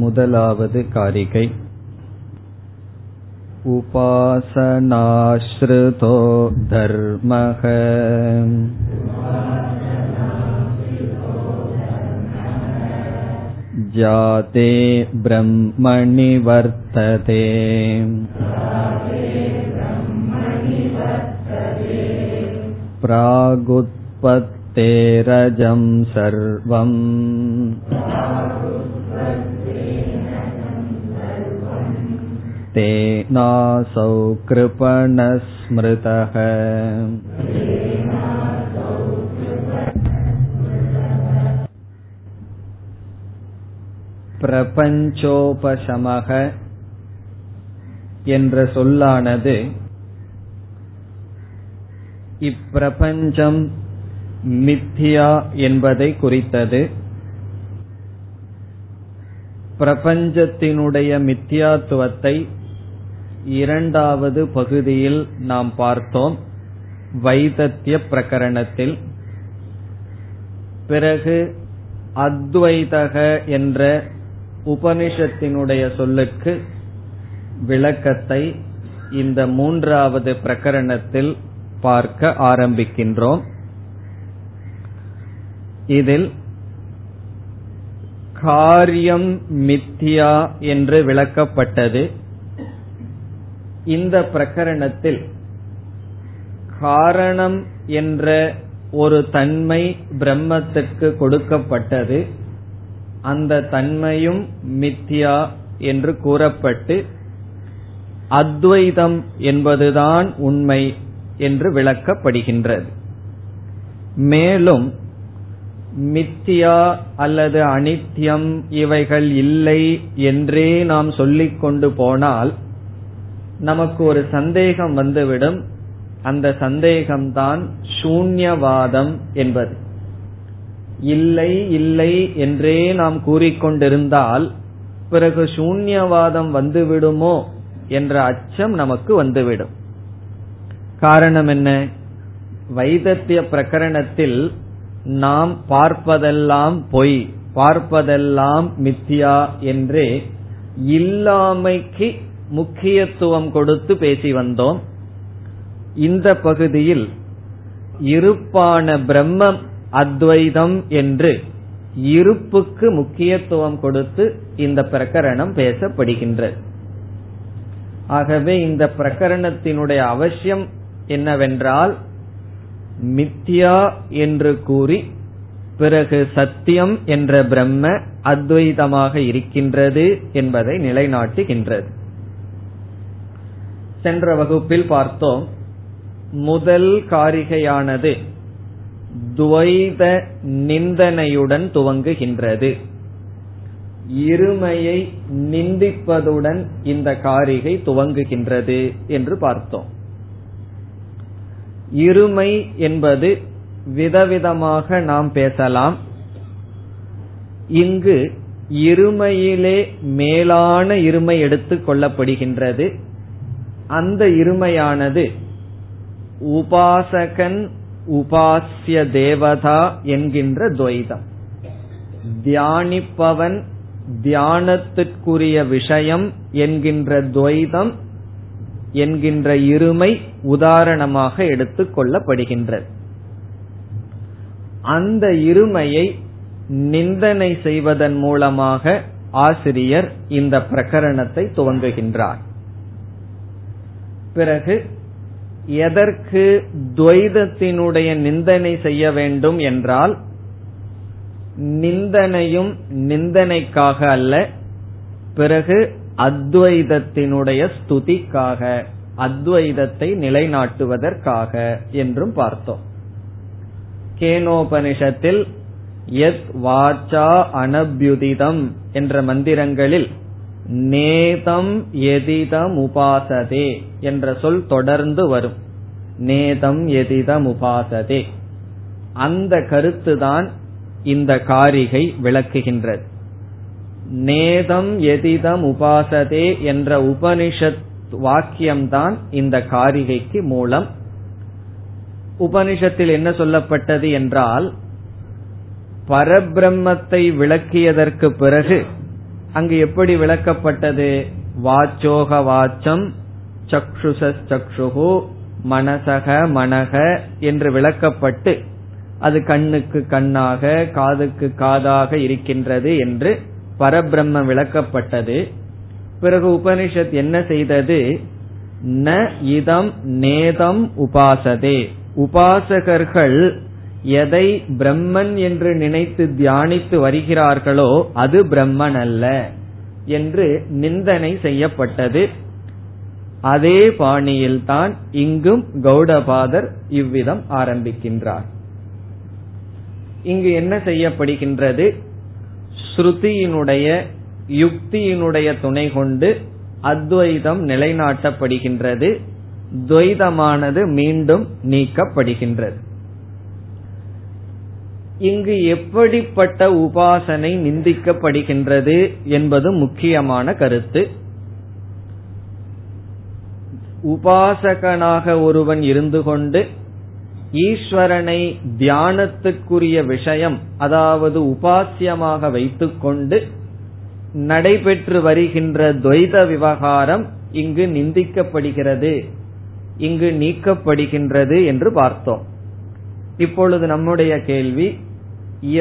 முதலாவது காரிகை. உபாசனாஶ்ருதோ தர்மஹ ஜாதே ப்ரஹ்மணி வர்த்ததே. ப்ராகுத்பத்தேரஜம் சர்வம் தேனாசௌ கிருபணஸ்மிருதஹ. பிரபஞ்சோபசமக என்ற சொல்லானது இப்பிரபஞ்சம் மித்யா என்பதை குறித்தது. பிரபஞ்சத்தினுடைய மித்யாத்துவத்தை இரண்டாவது பகுதியில் நாம் பார்த்தோம், வைதத்திய பிரகரணத்தில். பிறகு அத்வைதக என்ற உபனிஷத்தினுடைய சொல்லுக்கு விளக்கத்தை இந்த மூன்றாவது பிரகரணத்தில் பார்க்க ஆரம்பிக்கின்றோம். இதில் காரியம் மித்யா என்று விளக்கப்பட்டது. இந்த பிரகரணத்தில் காரணம் என்ற ஒரு தன்மை பிரம்மத்துக்கு கொடுக்கப்பட்டது. அந்த தன்மையும் மித்யா என்று கூறப்பட்டு அத்வைதம் என்பதுதான் உண்மை என்று விளக்கப்படுகின்றது. மேலும் மித்யா அல்லது அனித்யம் இவைகள் இல்லை என்றே நாம் சொல்லிக் கொண்டு போனால் நமக்கு ஒரு சந்தேகம் வந்துவிடும். அந்த சந்தேகம்தான் சூன்யவாதம் என்பது. இல்லை இல்லை என்றே நாம் கூறிக்கொண்டிருந்தால் பிறகு சூன்யவாதம் வந்துவிடுமோ என்ற அச்சம் நமக்கு வந்துவிடும். காரணம் என்ன? வைதத்திய பிரகரணத்தில் நாம் பார்ப்பதெல்லாம் பொய், பார்ப்பதெல்லாம் மித்யா என்றே இல்லாமைக்கு முக்கியத்துவம் கொடுத்து பேசி வந்தோம். இந்த பகுதியில் இருப்பான பிரம்மம் அத்வைதம் என்று இருப்புக்கு முக்கியத்துவம் கொடுத்து இந்த பிரகரணம் பேசப்படுகின்றது. ஆகவே இந்த பிரகரணத்தினுடைய அவசியம் என்னவென்றால், மித்யா என்று கூறி பிறகு சத்தியம் என்ற பிரம்ம அத்வைதமாக இருக்கின்றது என்பதை நிலைநாட்டுகின்றது. சென்ற வகுப்பில் பார்த்தோம், முதல் காரிகையானது துவைத நிந்தனையுடன் துவங்குகின்றது. இருமையை நிந்திப்பதுடன் இந்த காரிகை துவங்குகின்றது என்று பார்த்தோம். இருமை என்பது விதவிதமாக நாம் பேசலாம். இங்கு இருமையிலே மேலான இருமை எடுத்துக் கொள்ளப்படுகின்றது. அந்த இருமையானது உபாசகன் உபாசிய தேவதா என்கின்ற துவைதம். தியானிப்பவன் தியானத்திற்குரிய விஷயம் என்கின்ற துவைதம் என்கின்ற இருமை உதாரணமாக எடுத்துக் கொள்ளப்படுகின்றது. அந்த இருமையை நிந்தனை செய்வதன் மூலமாக ஆசிரியர் இந்த பிரகரணத்தை துவங்குகின்றார். பிறகு எதற்கு துவைதத்தினுடைய நிந்தனை செய்ய வேண்டும் என்றால், நிந்தனையும் நிந்தனைக்காக அல்ல, பிறகு அத்வைதத்தினுடைய ஸ்துதிக்காக, அத்வைதத்தை நிலைநாட்டுவதற்காக என்றும் பார்த்தோம். கேனோபனிஷத்தில் யத் வாச்சா அனப்யுதிதம் என்ற மந்திரங்களில் நேதம் எதிதம் உபாசதே என்ற சொல் தொடர்ந்து வரும். நேதம் எதிதம் உபாசதே, அந்த கருத்துதான் இந்த காரிகை விளக்குகின்றது. நேதம் எதிதம் உபாசதே என்ற உபனிஷத் வாக்கியம்தான் இந்த காரிகைக்கு மூலம். உபனிஷத்தில் என்ன சொல்லப்பட்டது என்றால், பரபிரம்மத்தை விளக்கியதற்கு பிறகு அங்கு எப்படி விளக்கப்பட்டது? வாச்சோக வாச்சம், சக்ஷுஷ சக்ஷுஹு, மனசக மனக என்று விளக்கப்பட்டு அது கண்ணுக்கு கண்ணாக காதுக்கு காதாக இருக்கின்றது என்று பரபிரம்மம் விளக்கப்பட்டது. பிறகு உபனிஷத் என்ன செய்தது? ந இதம் நேதம் உபாசதே, உபாசகர்கள் எதை பிரம்மன் என்று நினைத்து தியானித்து வருகிறார்களோ அது பிரம்மன் அல்ல என்று நிந்தனை செய்யப்பட்டது. அதே பாணியில்தான் இங்கும் கௌடபாதர் இவ்விதம் ஆரம்பிக்கின்றார். இங்கு என்ன செய்யப்படுகின்றது? ஸ்ருதியினுடைய யுக்தியினுடைய துணை கொண்டு அத்வைதம் நிலைநாட்டப்படுகின்றது, துவைதமானது மீண்டும் நீக்கப்படுகின்றது. இங்கு எப்படிப்பட்ட உபாசனை நிந்திக்கப்படுகின்றது என்பது முக்கியமான கருத்து. உபாசகனாக ஒருவன் இருந்து கொண்டு ஈஸ்வரனை தியானத்துக்குரிய விஷயம், அதாவது உபாசியமாக வைத்துக்கொண்டு நடைபெற்று வருகின்ற துவைத விவகாரம் இங்கு நிந்திக்கப்படுகிறது, இங்கு நீக்கப்படுகின்றது என்று பார்த்தோம். இப்பொழுது நம்முடைய கேள்வி,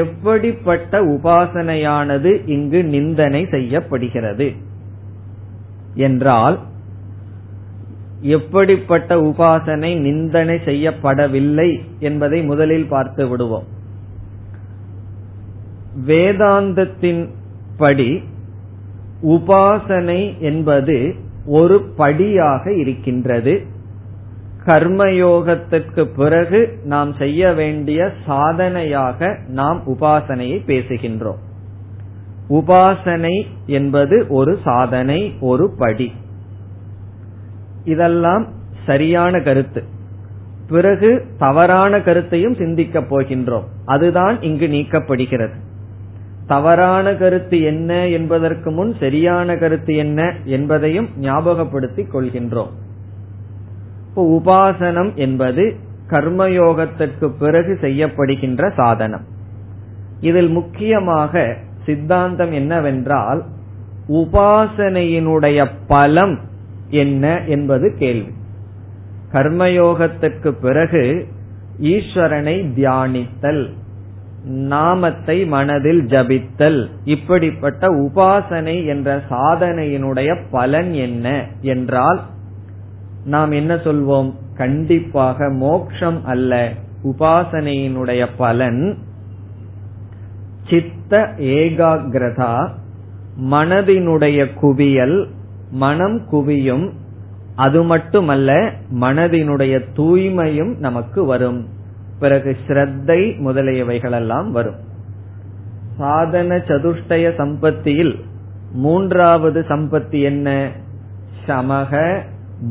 எப்படிப்பட்ட உபாசனையானது இங்கு நிந்தனை செய்யப்படுகிறது என்றால், எப்படிப்பட்ட உபாசனை நிந்தனை செய்யப்படவில்லை என்பதை முதலில் பார்த்து விடுவோம். வேதாந்தத்தின் படி உபாசனை என்பது ஒரு படியாக இருக்கின்றது. கர்மயோகத்திற்கு பிறகு நாம் செய்ய வேண்டிய சாதனையாக நாம் உபாசனையை பேசுகின்றோம். உபாசனை என்பது ஒரு சாதனை, ஒரு படி. இதெல்லாம் சரியான கருத்து. பிறகு தவறான கருத்தையும் சிந்திக்கப் போகின்றோம், அதுதான் இங்கு நீக்கப்படுகிறது. தவறான கருத்து என்ன என்பதற்கு முன் சரியான கருத்து என்ன என்பதையும் ஞாபகப்படுத்திக் கொள்கின்றோம். உபாசனம் என்பது கர்மயோகத்திற்கு பிறகு செய்யப்படுகின்ற சாதனம். இதில் முக்கியமாக சித்தாந்தம் என்னவென்றால், உபாசனையினுடைய பலம் என்ன என்பது கேள்வி. கர்மயோகத்திற்கு பிறகு ஈஸ்வரனை தியானித்தல், நாமத்தை மனதில் ஜபித்தல், இப்படிப்பட்ட உபாசனை என்ற சாதனையினுடைய பலன் என்ன என்றால் நாம் என்ன சொல்வோம்? கண்டிப்பாக மோட்சம் அல்ல. உபாசனையினுடைய பலன் சித்த ஏகாகிரதா, மனதினுடைய குவியல், மனம் குவியும். அது மட்டுமல்ல, மனதினுடைய தூய்மையும் நமக்கு வரும். பிறகு ஸ்ரத்தை முதலியவைகளெல்லாம் வரும். சாதன சதுஷ்டய சம்பத்தியில் மூன்றாவது சம்பத்தி என்ன? சமக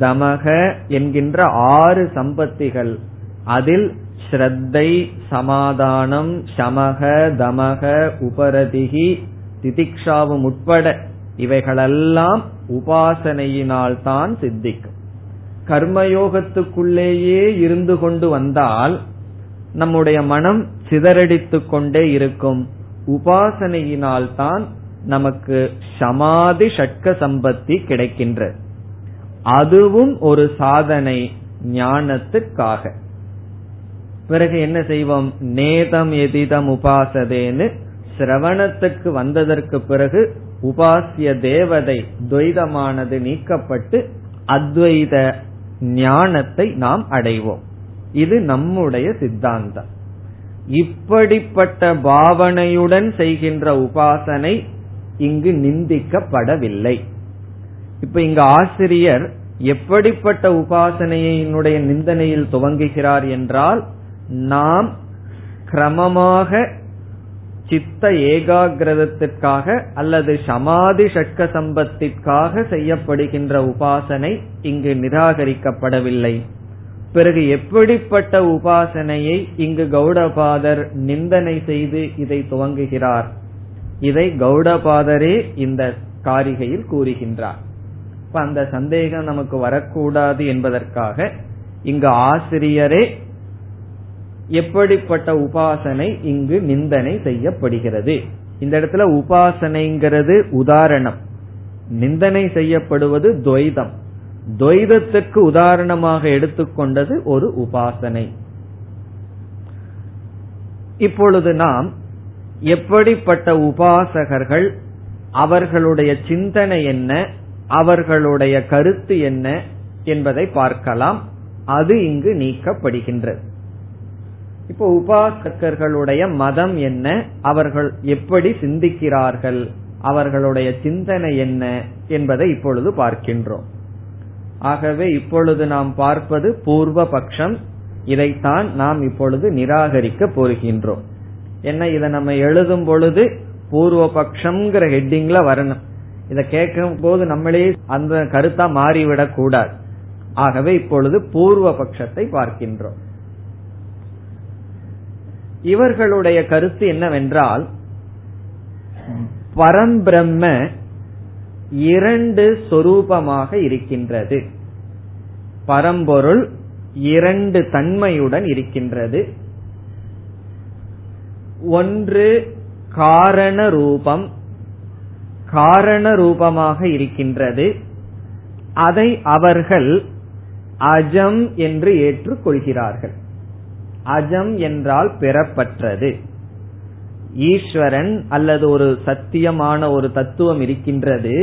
தமக என்கின்ற 6 சம்பத்திகள். அதில் ஸ்ரத்தை, சமாதானம், சமக தமக, உபரதிகி, திதிக்ஷாவும் உட்பட இவைகளெல்லாம் உபாசனையினால் தான் சித்திக்கும். கர்மயோகத்துக்குள்ளேயே இருந்து கொண்டு வந்தால் நம்முடைய மனம் சிதறடித்துக் கொண்டே இருக்கும். உபாசனையினால் தான் நமக்கு சமாதி ஷட்க சம்பத்தி கிடைக்கின்றது. அதுவும் ஒரு சாதனை, ஞானத்துக்காக. பிறகு என்ன செய்வோம்? நேதம் எதிதம் உபாசதேன்னு சிரவணத்துக்கு வந்ததற்கு பிறகு உபாசிய தேவதை துவைதமானது நீக்கப்பட்டு அத்வைத ஞானத்தை நாம் அடைவோம். இது நம்முடைய சித்தாந்தம். இப்படிப்பட்ட பாவனையுடன் செய்கின்ற உபாசனை இங்கு நிந்திக்கப்படவில்லை. இப்ப இங்கு ஆசிரியர் எப்படிப்பட்ட உபாசனையினுடைய நிந்தனையில் துவங்குகிறார் என்றால், நாம் கிரமமாக சித்த ஏகாகிரதத்திற்காக அல்லது சமாதி ஷட்க சம்பத்திற்காக செய்யப்படுகின்ற உபாசனை இங்கு நிராகரிக்கப்படவில்லை. பிறகு எப்படிப்பட்ட உபாசனையை இங்கு கௌடபாதர் நிந்தனை செய்து இதை துவங்குகிறார்? இதை கௌடபாதரே இந்த காரிகையில் கூறுகின்றார். அந்த சந்தேகம் நமக்கு வரக்கூடாது என்பதற்காக இங்கு ஆசிரியரே எப்படிப்பட்ட உபாசனை இங்கு நிந்தனை செய்யப்படுகிறது இந்த இடத்துல உபாசனைங்கிறது உதாரணம், நிந்தனை செய்யப்படுவது துவைதம், துவைதத்துக்கு உதாரணமாக எடுத்துக்கொண்டது ஒரு உபாசனை. இப்பொழுது நாம் எப்படிப்பட்ட உபாசகர்கள், அவர்களுடைய சிந்தனை என்ன, அவர்களுடைய கருத்து என்ன என்பதை பார்க்கலாம். அது இங்கு நீக்கப்படுகின்றது. இப்போ உபாசகர்களுடைய மதம் என்ன, அவர்கள் எப்படி சிந்திக்கிறார்கள், அவர்களுடைய சிந்தனை என்ன என்பதை இப்பொழுது பார்க்கின்றோம். ஆகவே இப்பொழுது நாம் பார்ப்பது பூர்வ பட்சம். இதைத்தான் நாம் இப்பொழுது நிராகரிக்க போகின்றோம். என்ன, இதை நம்ம எழுதும் பொழுது பூர்வ பட்சம்ங்கிற ஹெட்டிங்ல வரணும். இதை கேட்கும் போது நம்மளே அந்த கருத்தா மாறிவிடக் கூடாது. ஆகவே இப்பொழுது பூர்வ பட்சத்தை பார்க்கின்றோம். இவர்களுடைய கருத்து என்னவென்றால், பரம்பிரம்ம இரண்டு சொரூபமாக இருக்கின்றது, பரம்பொருள் இரண்டு தன்மையுடன் இருக்கின்றது. ஒன்று காரண ரூபம், காரண ரூபமாக இருக்கின்றது. அதை அவர்கள் அஜம் என்று ஏற்றுக்கொள்கிறார்கள். அஜம் என்றால் பெறப்பற்றது. ஈஸ்வரன் அல்லது ஒரு சத்தியமான ஒரு தத்துவம் இருக்கின்றது,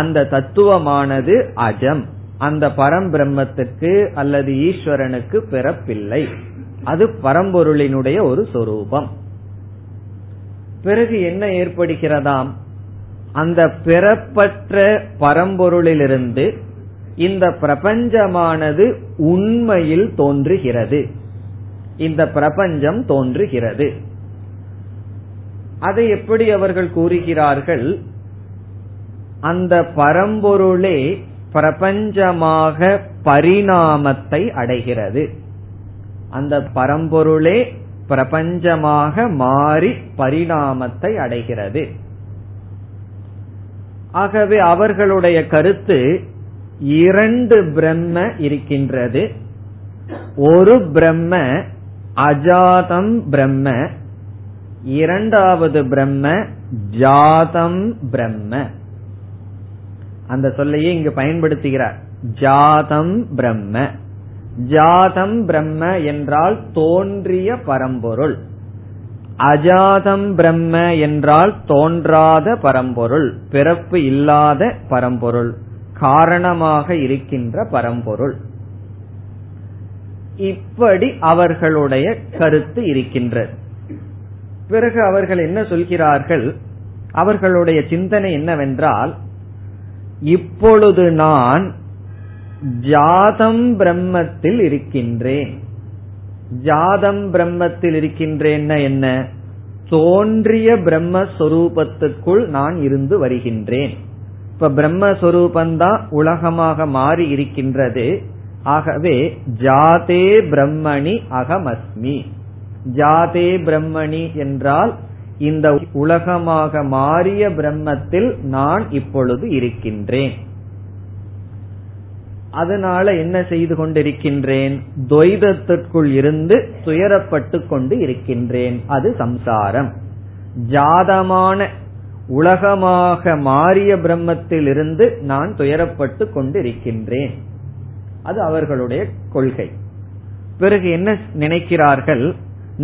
அந்த தத்துவமானது அஜம். அந்த பரம்பிரம்மத்துக்கு அல்லது ஈஸ்வரனுக்கு பிறப்பில்லை, அது பரம்பொருளினுடைய ஒரு சொரூபம். பிறகு என்ன ஏற்படுகிறதாம், அந்த பிறப்பற்ற பரம்பொருளிலிருந்து இந்த பிரபஞ்சமானது உண்மையில் தோன்றுகிறது, இந்த பிரபஞ்சம் தோன்றுகிறது. அதை எப்படி அவர்கள் கூறுகிறார்கள், அந்த பரம்பொருளே பிரபஞ்சமாக பரிணாமத்தை அடைகிறது, அந்த பரம்பொருளே பிரபஞ்சமாக மாறி பரிணாமத்தை அடைகிறது. ஆகவே அவர்களுடைய கருத்து இரண்டு பிரம்ம இருக்கின்றது, ஒரு பிரம்ம அஜாதம் பிரம்ம, இரண்டாவது பிரம்ம ஜாதம் பிரம்ம. அந்த சொல்லையே இங்கு பயன்படுத்துகிறார், ஜாதம் பிரம்ம. ஜாதம் பிரம்ம என்றால் தோன்றிய பரம்பொருள், அஜாதம் பிரம்ம என்றால் தோன்றாத பரம்பொருள், பிறப்பு இல்லாத பரம்பொருள், காரணமாக இருக்கின்ற பரம்பொருள். இப்படி அவர்களுடைய கருத்து இருக்கின்றது. பிறகு அவர்கள் என்ன சொல்கிறார்கள், அவர்களுடைய சிந்தனை என்னவென்றால், இப்பொழுது நான் ஜாதம் பிரம்மத்தில் இருக்கின்றேன். ஜாதம் பிரம்மத்தில் இருக்கின்றேன்னா என்ன, தோன்றிய பிரம்மஸ்வரூபத்துக்குள் நான் இருந்து வருகின்றேன். இப்ப பிரம்மஸ்வரூபந்தான் உலகமாக மாறி இருக்கின்றது. ஆகவே ஜாதே பிரம்மணி அகமஸ்மி. ஜாதே பிரம்மணி என்றால் இந்த உலகமாக மாறிய பிரம்மத்தில் நான் இப்பொழுது இருக்கின்றேன். அதனால என்ன செய்து கொண்டிருக்கின்றேன், துவைதத்திற்குள் இருந்து துயரப்பட்டு கொண்டு இருக்கின்றேன். அது சம்சாரம். ஜாதமான உலகமாக மாறிய பிரம்மத்தில் இருந்து நான் துயரப்பட்டு கொண்டு இருக்கின்றேன். அது அவர்களுடைய கொள்கை. பிறகு என்ன நினைக்கிறார்கள்,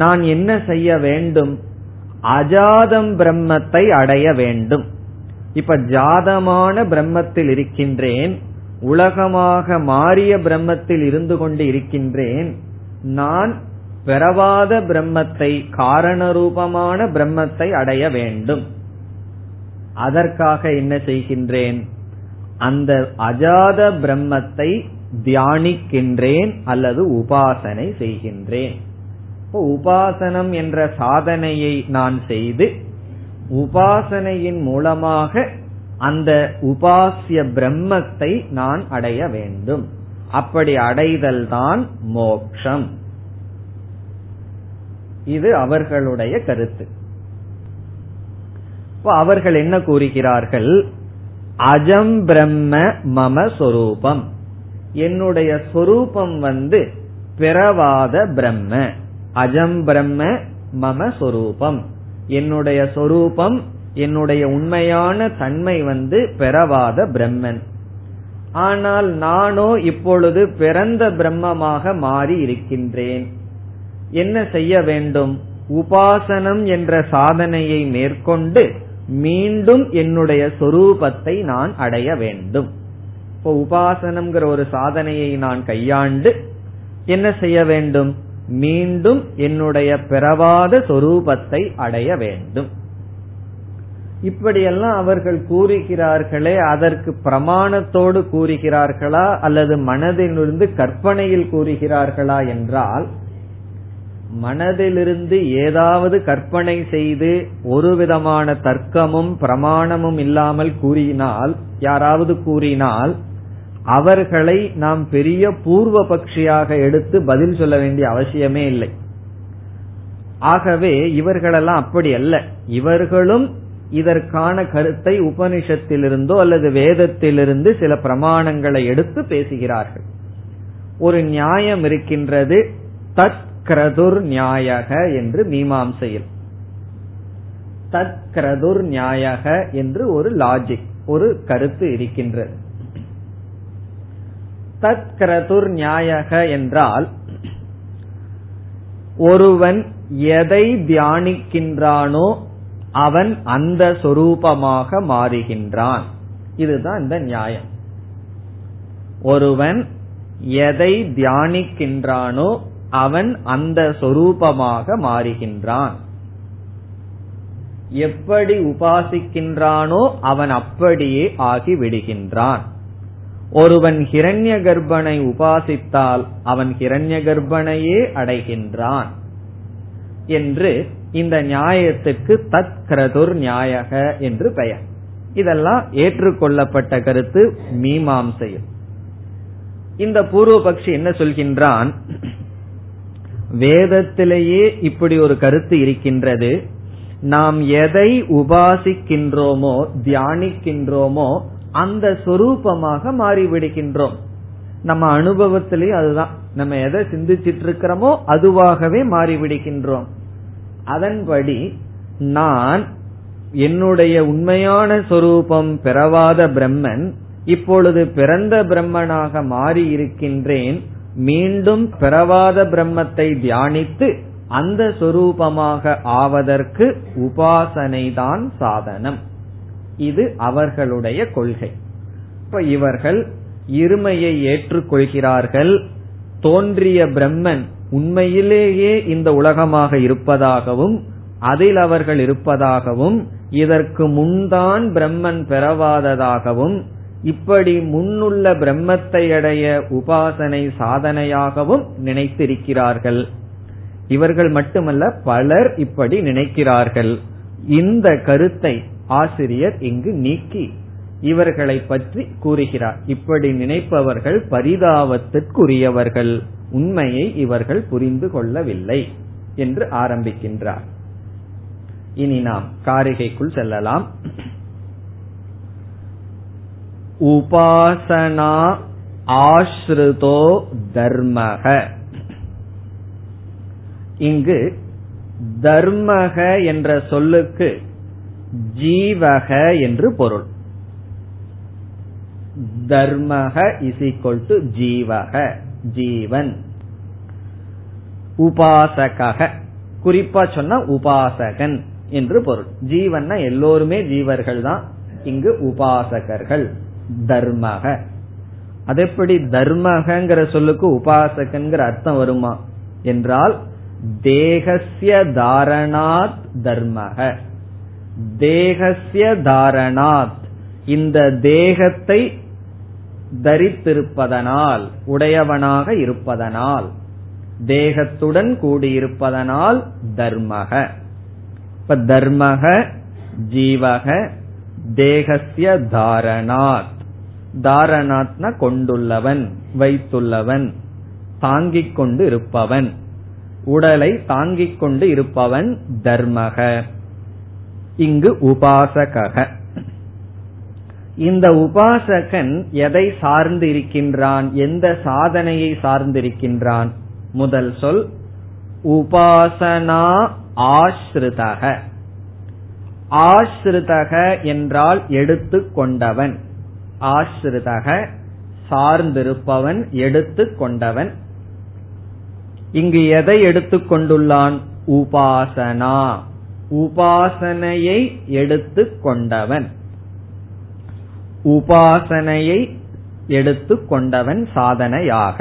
நான் என்ன செய்ய வேண்டும், அஜாதம் பிரம்மத்தை அடைய வேண்டும். இப்ப ஜாதமான பிரம்மத்தில் இருக்கின்றேன், உலகமாக மாறிய பிரம்மத்தில் இருந்து கொண்டு இருக்கின்றேன். நான் பெறவாத பிரம்மத்தை, காரணரூபமான பிரம்மத்தை அடைய வேண்டும். அதற்காக என்ன செய்கின்றேன், அந்த அஜாத பிரம்மத்தை தியானிக்கின்றேன் அல்லது உபாசனை செய்கின்றேன். உபாசனம் என்ற சாதனையை நான் செய்து உபாசனையின் மூலமாக அந்த உபாசிய பிரம்மத்தை நான் அடைய வேண்டும். அப்படி அடைதல் தான் மோட்சம். இது அவர்களுடைய கருத்து. அவர்கள் என்ன கூறுகிறார்கள், அஜம் பிரம்ம மம சொரூபம், என்னுடைய சொரூபம் பிறவாத பிரம்ம, அஜம் பிரம்ம மம சொரூபம், என்னுடைய சொரூபம், என்னுடைய உண்மையான தன்மை பிறவாத பிரம்மன். ஆனால் நானோ இப்பொழுது பிறந்த பிரம்மமாக மாறி இருக்கின்றேன். என்ன செய்ய வேண்டும்? உபாசனம் என்ற சாதனையை மேற்கொண்டு மீண்டும் என்னுடைய சொரூபத்தை நான் அடைய வேண்டும். இப்போ உபாசனம்ங்கிற ஒரு சாதனையை நான் கையாண்டு என்ன செய்ய வேண்டும்? மீண்டும் என்னுடைய பிறவாத சொரூபத்தை அடைய வேண்டும். இப்படியெல்லாம் அவர்கள் கூறுகிறார்களே, அதற்கு பிரமாணத்தோடு கூறுகிறார்களா அல்லது மனதிலிருந்து கற்பனையில் கூறுகிறார்களா என்றால், மனதிலிருந்து ஏதாவது கற்பனை செய்து ஒரு விதமான தர்க்கமும் பிரமாணமும் இல்லாமல் யாராவது கூறினால் அவர்களை நாம் பெரிய பூர்வ பட்சியாக எடுத்து பதில் சொல்ல வேண்டிய அவசியமே இல்லை. ஆகவே இவர்களெல்லாம் அப்படி அல்ல, இவர்களும் இதற்கான கருத்தை உபனிஷத்திலிருந்தோ அல்லது வேதத்திலிருந்து சில பிரமாணங்களை எடுத்து பேசுகிறார்கள். ஒரு நியாயம் இருக்கின்றது, தத் கிரதுர் நியாயக என்று மீமாம்சையில், தத் கிரதுர் நியாயக என்று ஒரு லாஜிக், ஒரு கருத்து இருக்கின்றது. தத் கிரதுர் நியாயக என்றால், ஒருவன் எதை தியானிக்கின்றானோ அவன் அந்த சொரூபமாக மாறுகின்றான். இதுதான் இந்த நியாயம். ஒருவன் எதை தியானிக்கின்றானோ அவன் அந்த சொரூபமாக மாறுகின்றான். எப்படி உபாசிக்கின்றானோ அவன் அப்படியே ஆகிவிடுகின்றான். ஒருவன் ஹிரண்ய கர்ப்பனை உபாசித்தால் அவன் ஹிரண்ய கர்ப்பனையே அடைகின்றான் என்று இந்த நியாயத்துக்கு தத் கிரதுர் நியாயக என்று பெயர். இதெல்லாம் ஏற்றுக்கொள்ளப்பட்ட கருத்து மீமாம்சையில். இந்த பூர்வபக்ஷி என்ன சொல்கின்றான்? வேதத்திலேயே இப்படி ஒரு கருத்து இருக்கின்றது, நாம் எதை உபாசிக்கின்றோமோ தியானிக்கின்றோமோ அந்த சொரூபமாக மாறிவிடுகின்றோம். நம்ம அனுபவத்திலேயே அதுதான், நம்ம எதை சிந்திச்சிட்டு இருக்கிறோமோ அதுவாகவே மாறிவிடுகின்றோம். அதன்படி நான் என்னுடைய உண்மையான சொரூபம் பிறவாத பிரம்மன், இப்பொழுது பிறந்த பிரம்மனாக மாறி இருக்கின்றேன். மீண்டும் பிறவாத பிரம்மத்தை தியானித்து அந்த சொரூபமாக ஆவதற்கு உபாசனைதான் சாதனம். இது அவர்களுடைய கொள்கை. இப்ப இவர்கள் இருமையை ஏற்றுக்கொள்கிறார்கள். தோன்றிய பிரம்மன் உண்மையிலேயே இந்த உலகமாக இருப்பதாகவும் அதில் அவர்கள் இருப்பதாகவும் இதற்கு முன்தான் பிரம்மன் பெறவாததாகவும் இப்படி முன்னுள்ள பிரம்மத்தை அடைய உபாசனை சாதனையாகவும் நினைத்திருக்கிறார்கள். இவர்கள் மட்டுமல்ல, பலர் இப்படி நினைக்கிறார்கள். இந்த கருத்தை ஆசிரியர் இங்கு நீக்கி இவர்களை பற்றி கூறுகிறார். இப்படி நினைப்பவர்கள் பரிதாபத்திற்குரியவர்கள், உண்மையை இவர்கள் புரிந்து கொள்ளவில்லை என்று ஆரம்பிக்கின்றார். இனி நாம் காரிகைக்குள் செல்லலாம். உபாசனா ஆஸ்ருதோ தர்மக. இங்கு தர்மக என்ற சொல்லுக்கு ஜீவக என்று பொருள். தர்மக இஸ் ஈக்வல் டு ஜீவக, ஜீவன். உபாசக குறிப்பா சொன்னா உபாசகன் என்று பொருள். ஜீவன்னா எல்லோருமே ஜீவர்கள் தான், இங்கு உபாசகர்கள். தர்மக, அதேபடி தர்மகங்கிற சொல்லுக்கு உபாசகன்கிற அர்த்தம் வருமா என்றால், தேகஸ்ய தாரணாத் தர்மக. தேகஸ்ய தாரணாத், இந்த தேகத்தை தரித்திருப்பதனால், உடையவனாக இருப்பதனால், தேகத்துடன் கூடியிருப்பதனால் தர்மக. இப்ப தர்மக, ஜீவக, தேகஸ்ய தாரணாத். தாரணாத்னா கொண்டுள்ளவன், வைத்துள்ளவன், தாங்கிக் கொண்டு இருப்பவன், உடலை தாங்கிக் கொண்டு இருப்பவன் தர்மக. இங்கு உபாசக. இந்த உபாசகன் எதை சார்ந்து இருக்கின்றான், எந்த சாதனையை சார்ந்திருக்கின்றான்? முதல் சொல் உபாசனா ஆஸ்ருதக. ஆஸ்ருதக என்றால் எடுத்துக்கொண்டவன், ஆஸ்ருதக சார்ந்திருப்பவன், எடுத்துக்கொண்டவன். இங்கு எதை எடுத்துக்கொண்டுள்ளான்? உபாசனா, உபாசனையை எடுத்துக்கொண்டவன், உபாசனையை எடுத்துக்கொண்டவன் சாதனையாக.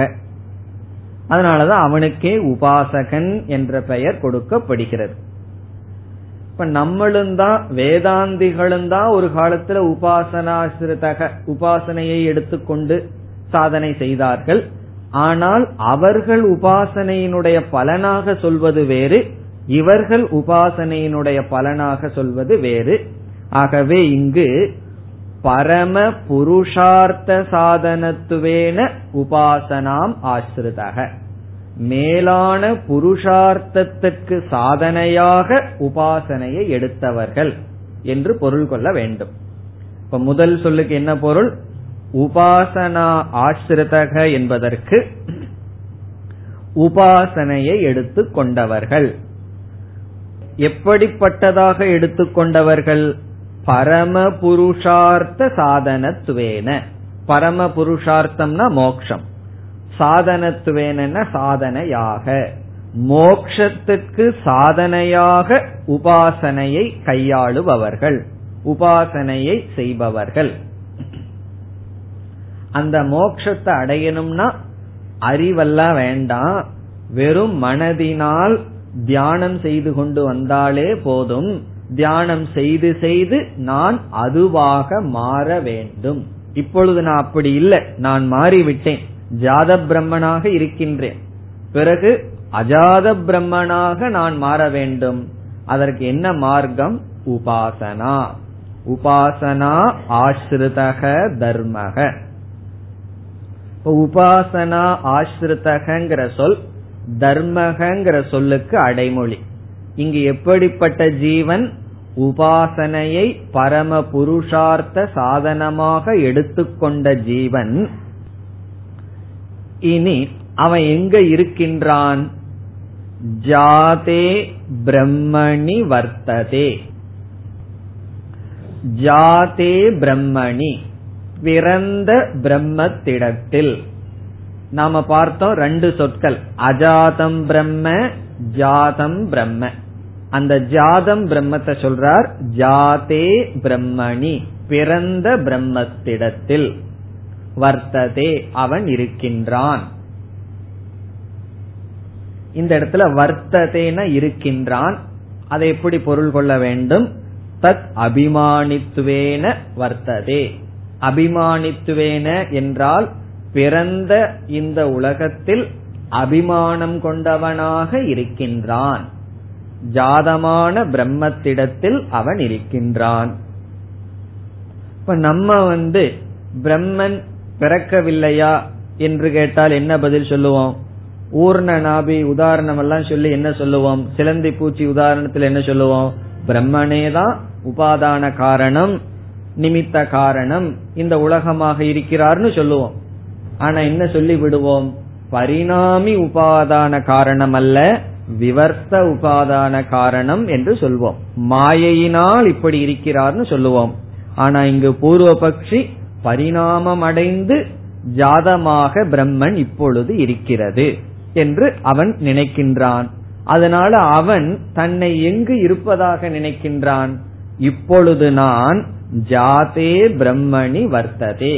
அதனாலதான் அவனுக்கே உபாசகன் என்ற பெயர் கொடுக்கப்படுகிறது. இப்ப நம்மளும் தான், வேதாந்திகளும் தான் ஒரு காலத்துல உபாசனாசிரிதக உபாசனையை எடுத்துக்கொண்டு சாதனை செய்தார்கள். ஆனால் அவர்கள் உபாசனையினுடைய பலனாக சொல்வது வேறு, இவர்கள் உபாசனையினுடைய பலனாக சொல்வது வேறு. ஆகவே இங்கு பரம புருஷார்த்த சாதனத்துவேன உபாசனாம் ஆசிரிதக, மேலான புருஷார்த்தத்திற்கு சாதனையாக உபாசனையை எடுத்தவர்கள் என்று பொருள் கொள்ள வேண்டும். இப்ப முதல் சொல்லுக்கு என்ன பொருள்? உபாசனா ஆசிரிதக என்பதற்கு உபாசனையை எடுத்துக்கொண்டவர்கள். எப்படிப்பட்டதாக எடுத்துக்கொண்டவர்கள்? பரம புருஷார்த்த சாதனத்துவேன. பரம புருஷார்த்தம்னா மோக்ஷம், சாதனத்துவேன சாதனையாக, மோக்ஷத்துக்கு சாதனையாக உபாசனையை கையாளுபவர்கள், உபாசனையை செய்பவர்கள். அந்த மோக்ஷத்தை அடையணும்னா அறிவெல்லாம் வேண்டாம், வெறும் மனதினால் தியானம் செய்து கொண்டு வந்தாலே போதும். தியானம் செய்து செய்து நான் அதுவாக மாற வேண்டும். இப்பொழுது நான் அப்படி இல்லை, நான் மாறிவிட்டேன், ஜாத பிரம்மனாக இருக்கின்றேன். பிறகு அஜாத பிரம்மனாக நான் மாற வேண்டும். அதற்கு என்ன மார்க்கம்? உபாசனா, உபாசனா ஆஸ்ருதக தர்மக. உபாசனா ஆஸ்ருதகங்கிற சொல் தர்மகங்கிற சொல்லுக்கு அடைமொழி. இங்கு எப்படிப்பட்ட ஜீவன்? உபாசனையை பரம புருஷார்த்த சாதனமாக எடுத்துக்கொண்ட ஜீவன். இனி அவன் எங்க இருக்கின்றான்? ஜாதே பிரம்மணி வர்த்ததே. ஜாதே பிரம்மணி, பிறந்த பிரம்மத்திடத்தில். நாம பார்த்தோம் ரெண்டு சொற்கள், அஜாதம் பிரம்ம, ஜாதம் பிரம்ம. அந்த ஜாதம் பிரம்மத்தை சொல்றார், ஜாதே பிரம்மணி, பிறந்த பிரம்மத்திடத்தில். வர்த்ததே, அவன் இருக்கின்றான். இந்த இடத்துல வர்த்ததேன இருக்கின்றான், அதை எப்படி பொருள் கொள்ள வேண்டும்? தத் அபிமானித்துவேன வர்த்ததே. அபிமானித்துவேன என்றால் பிறந்த இந்த உலகத்தில் அபிமானம் கொண்டவனாக இருக்கின்றான். ஜாதமான பிரம்மத்திடத்தில் அவன் இருக்கின்றான். இப்ப நம்ம பிரம்மன் பிறக்கவில்லையா என்று கேட்டால் என்ன பதில் சொல்லுவோம்? ஊர்ண நாபி உதாரணம் எல்லாம் சொல்லி என்ன சொல்லுவோம்? சிலந்தி பூச்சி உதாரணத்தில் என்ன சொல்லுவோம்? பிரம்மனேதான் உபாதான காரணம், நிமித்த காரணம், இந்த உலகமாக இருக்கிறார்னு சொல்லுவோம். ஆனா என்ன சொல்லி விடுவோம்? பரிணாமி உபாதான காரணம் அல்ல, விவர்த்த உபாதான காரணம் என்று சொல்வோம். மாயையினால் இப்படி இருக்கிறார்னு சொல்லுவோம். ஆனா இங்கு பூர்வ பக்ஷி பரிணாமம் அடைந்து ஜாதமாக பிரம்மன் இப்பொழுது இருக்கிறது என்று அவன் நினைக்கின்றான். அதனால அவன் தன்னை எங்கு இருப்பதாக நினைக்கின்றான்? இப்பொழுது நான் ஜாதே பிரம்மணி வர்த்ததே,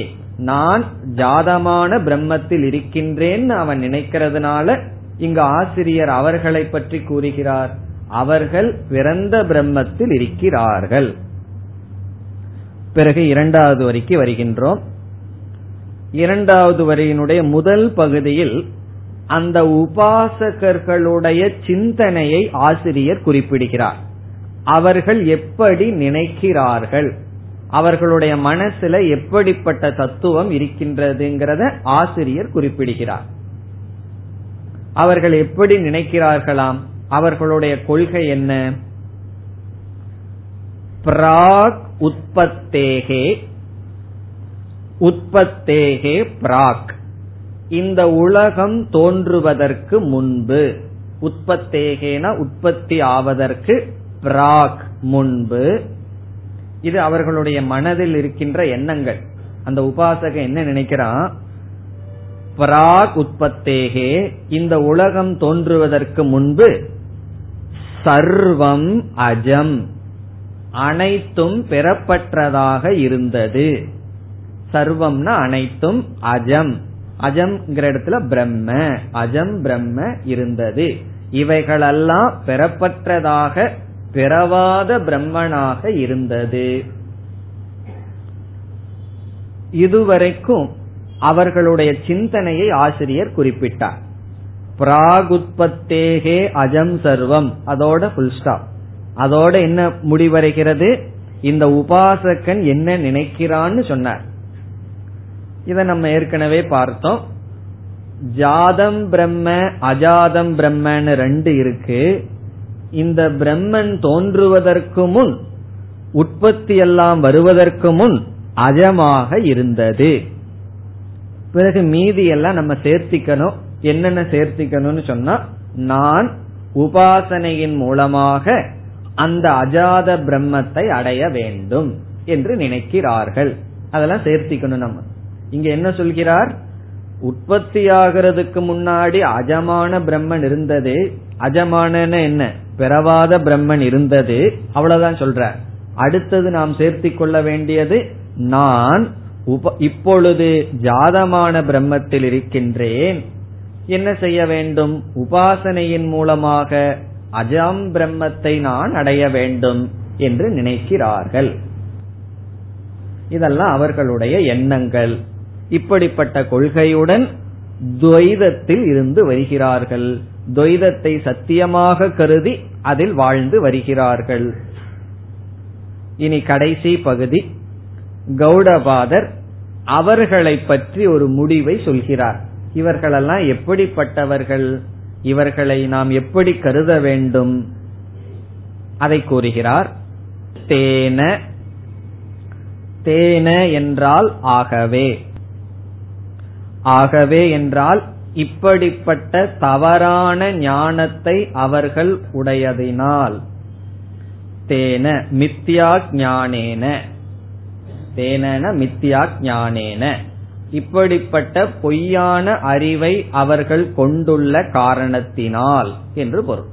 நான் ஜாதமான பிரம்மத்தில் இருக்கின்றேன்னு அவன் நினைக்கிறதுனால இங்கு ஆசிரியர் அவர்களை பற்றி கூறுகிறார், அவர்கள் பிறந்த பிரம்மத்தில் இருக்கிறார்கள். பிறகு இரண்டாவது வரிக்கு வருகின்றோம். இரண்டாவது வரியினுடைய முதல் பகுதியில் அந்த உபாசகர்களுடைய சிந்தனையை ஆசிரியர் குறிப்பிடுகிறார். அவர்கள் எப்படி நினைக்கிறார்கள், அவர்களுடைய மனசுல எப்படிப்பட்ட தத்துவம் இருக்கின்றதுங்கிறத ஆசிரியர் குறிப்பிடுகிறார். அவர்கள் எப்படி நினைக்கிறார்களாம்? அவர்களுடைய கொள்கை என்ன? பிராக் உற்பத்தேகே, உற்பத்தேகே பிராக், இந்த உலகம் தோன்றுவதற்கு முன்பு. உற்பத்தேகேன உற்பத்தி ஆவதற்கு, பிராக் முன்பு. இது அவர்களுடைய மனதில் இருக்கின்ற எண்ணங்கள். அந்த உபாசகன் என்ன நினைக்கிறான், பிராக் உற்பத்தேகே, இந்த உலகம் தோன்றுவதற்கு முன்பு சர்வம் அஜம், அனைத்தும் பெறப்பட்டதாக இருந்தது. சர்வம்னா அனைத்தும், அஜம், அஜம்ங்கிற இடத்துல பிரம்ம, அஜம் பிரம்ம இருந்தது, இவைகளெல்லாம் பெறப்பட்டதாக பிறவாத பிரம்மனாக இருந்தது. இதுவரைக்கும் அவர்களுடைய சிந்தனையை ஆசிரியர் குறிப்பிட்டார். பிராகுத்பத்தேகே அஜம் சர்வம், அதோட புல் ஸ்டாப். அதோட என்ன முடிவடைகிறது, இந்த உபாசகன் என்ன நினைக்கிறான்னு சொன்னார். இத நம்ம ஏற்கனவே பார்த்தோம். ஜாதம் பிரம்ம அஜாதம் பிரம்மன்னு ரெண்டு இருக்கு. இந்த பிரம்மன் தோன்றுவதற்கு முன், உற்பத்தி எல்லாம் வருவதற்கு முன் அஜமாக இருந்தது. பிறகு மீதி எல்லாம் நம்ம சேர்த்திக்கணும். என்னென்ன சேர்த்திக்கணும்னு சொன்னா, நான் உபாசனையின் மூலமாக அந்த அஜாத பிரம்மத்தை அடைய வேண்டும் என்று நினைக்கிறார்கள். அதெல்லாம் சேர்த்திக்கணும். நம்ம இங்க என்ன சொல்கிறார், உற்பத்தியாகிறதுக்கு முன்னாடி அஜமான பிரம்மன் இருந்தது. அஜமான என்ன, பிறவாத பிரம்மன் இருந்தது, அவ்வளவுதான் சொல்றார். அடுத்தது நாம் சேர்த்திக் கொள்ள வேண்டியது, நான் இப்பொழுது ஜாதமான பிரம்மத்தில் இருக்கின்றேன், என்ன செய்ய வேண்டும், உபாசனையின் மூலமாக அஜம் பிரம்மத்தை நான் அடைய வேண்டும் என்று நினைக்கிறார்கள். இதெல்லாம் அவர்களுடைய எண்ணங்கள். இப்படிப்பட்ட கொள்கையுடன் துவைதத்தில் இருந்து வருகிறார்கள். துவைதத்தை சத்தியமாக கருதி அதில் வாழ்ந்து வருகிறார்கள். இனி கடைசி பகுதி, கௌடபாதர் அவர்களை பற்றி ஒரு முடிவை சொல்கிறார். இவர்களெல்லாம் எப்படிப்பட்டவர்கள், இவர்களை நாம் எப்படி கருத வேண்டும், அதை கூறுகிறார். தேன, தேன என்றால் ஆகவே. ஆகவே என்றால் இப்படிப்பட்ட தவறான ஞானத்தை அவர்கள் உடையதினால், தேன மித்யா ஞானேன, தேன மித்யா ஞானேன, இப்படிப்பட்ட பொய்யான அறிவை அவர்கள் கொண்டுள்ள காரணத்தினால் என்று பொருள்.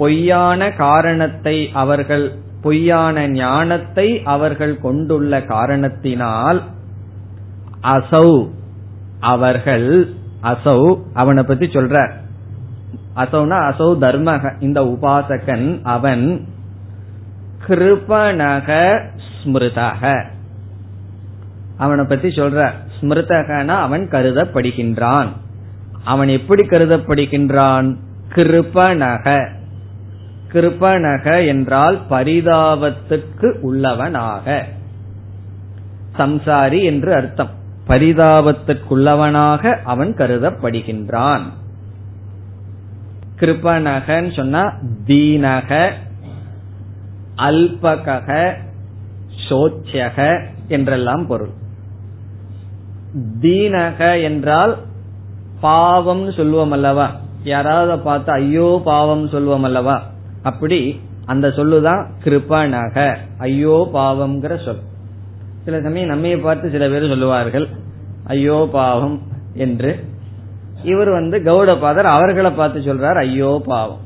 பொய்யான காரணத்தை அவர்கள், பொய்யான ஞானத்தை அவர்கள் கொண்டுள்ள காரணத்தினால், அசௌ அவர்கள், அசௌ அவனை பத்தி சொல்றார். அசௌனா அசௌ தர்மக, இந்த உபாசகன் அவன், கிருபணக ஸ்மிருதக, அவனை பத்தி சொல்ற. ஸ்மிருதகனா அவன் கருதப்படுகின்றான். அவன் எப்படி கருதப்படுகின்றான், கிருபணக. கிருபணக என்றால் பரிதாபத்துக்கு உள்ளவனாக, சம்சாரி என்று அர்த்தம். பரிதாபத்துக்குள்ளவனாக அவன் கருதப்படுகின்றான். கிருபணகன் சொன்னா தீனக, அல்பக, சோச்சக என்றெல்லாம் பொருள். தீனக என்றால் பாவம் சொல்லுவோம் அல்லவா, யாராவது பார்த்து ஐயோ பாவம் சொல்லுவோம் அல்லவா, அப்படி அந்த சொல்லுதான் கிருபணக, ஐயோ பாவம்ங்கிற சொல். சில சமயம் நம்மையை பார்த்து சில பேர் சொல்லுவார்கள் ஐயோ பாவம் என்று. இவர் கௌடபாதர் அவர்களை பார்த்து சொல்றார் ஐயோ பாவம்.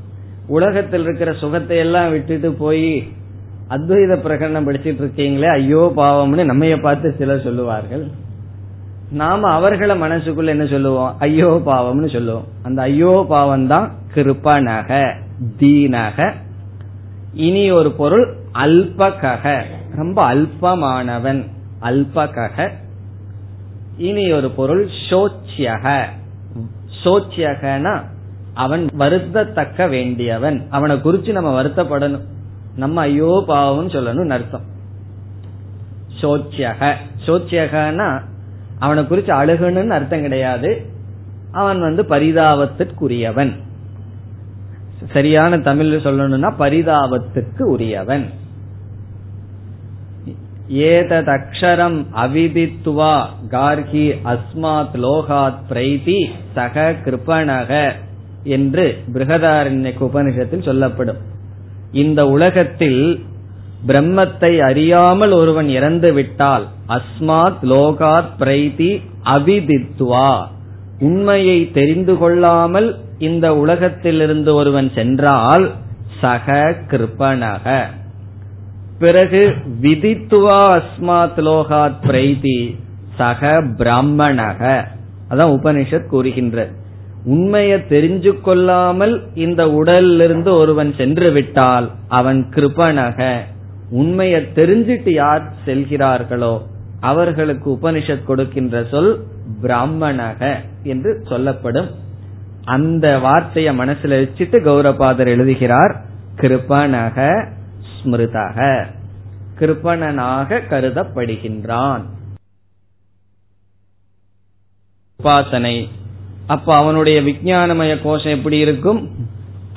உலகத்தில் இருக்கிற சுகத்தை எல்லாம் விட்டுட்டு போய் அத்வைத பிரகடனம் படிச்சிட்டு இருக்கீங்களே ஐயோ பாவம்னு நம்மைய பார்த்து சிலர் சொல்லுவார்கள். நாம அவர்களை மனசுக்குள்ள என்ன சொல்லுவோம், ஐயோ பாவம்னு சொல்லுவோம். அந்த ஐயோ பாவம் தான் கிருபணக, தீனக. இனி ஒரு பொருள், அல்பக, ரொம்ப அல்பமானவன், அல்பக. இனி ஒரு பொருள், சோச்சியக. சோச்சியகனா அவன் வருத்தத்தக்க வேண்டியவன். அவனை குறிச்சு நம்ம வருத்தப்படணும், நம்ம ஐயோ பாவம் சொல்லணும் அர்த்தம். சோச்சியக, சோச்சியகனா அவனை குறிச்சு அழுகணும்னு அர்த்தம் கிடையாது. அவன் பரிதாபத்திற்குரியவன். சரியான தமிழ்ல சொல்லணும்னா பரிதாபத்துக்கு உரியவன். ஏதத் அக்ஷரம் அவிதித்வா கார்கி அஸ்மாத் லோகாத் பிரைதி சக கிருபணக என்று பிருஹதாரண்யக உபனிஷத்தில் சொல்லப்படும். இந்த உலகத்தில் பிரம்மத்தை அறியாமல் ஒருவன் இறந்து விட்டால் அஸ்மாத் லோகாத் பிரைதி அவிதித்வா, உண்மையை தெரிந்து கொள்ளாமல் இந்த உலகத்திலிருந்து ஒருவன் சென்றால் சக கிருபணக, பிறகு விதித்துவா அஸ்மாத் லோகாத் பிரைதி சக பிராமணக. அதான் உபனிஷத் கூறுகின்ற, உண்மையை தெரிஞ்சு கொள்ளாமல் இந்த உடலிலிருந்து ஒருவன் சென்று விட்டால் அவன் கிருபணக. உண்மையை தெரிஞ்சிட்டு யார் செல்கிறார்களோ அவர்களுக்கு உபனிஷத் கொடுக்கின்ற சொல் பிராமணக என்று சொல்லப்படும். அந்த வார்த்தையை மனசுல வச்சுட்டு கௌரபாதர் எழுதுகிறார், கிருபணக ஸ்மிருதக, கிருபணனாக கருதப்படுகின்றான். உபாசனை, அப்ப அவனுடைய விஞ்ஞானமய கோஷம் எப்படி இருக்கும்?